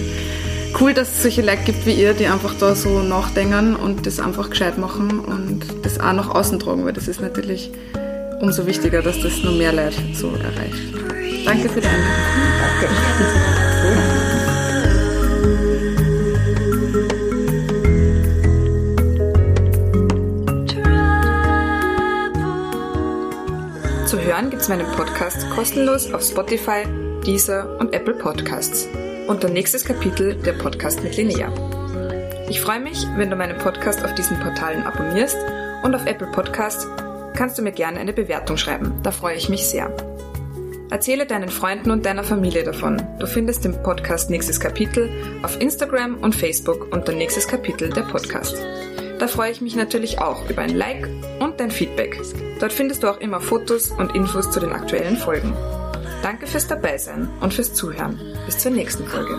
cool, dass es solche Leute gibt wie ihr, die einfach da so nachdenken und das einfach gescheit machen und das auch nach außen tragen, weil das ist natürlich umso wichtiger, dass das noch mehr Leute so erreicht. Danke für die Einladung. Danke. Zu hören gibt es meinen Podcast kostenlos auf Spotify, Deezer und Apple Podcasts. Unter Nächstes Kapitel, der Podcast mit Linnea. Ich freue mich, wenn du meinen Podcast auf diesen Portalen abonnierst, und auf Apple Podcasts kannst du mir gerne eine Bewertung schreiben. Da freue ich mich sehr. Erzähle deinen Freunden und deiner Familie davon. Du findest den Podcast Nächstes Kapitel auf Instagram und Facebook unter Nächstes Kapitel, der Podcast. Da freue ich mich natürlich auch über ein Like und dein Feedback. Dort findest du auch immer Fotos und Infos zu den aktuellen Folgen. Danke fürs Dabeisein und fürs Zuhören. Bis zur nächsten Folge.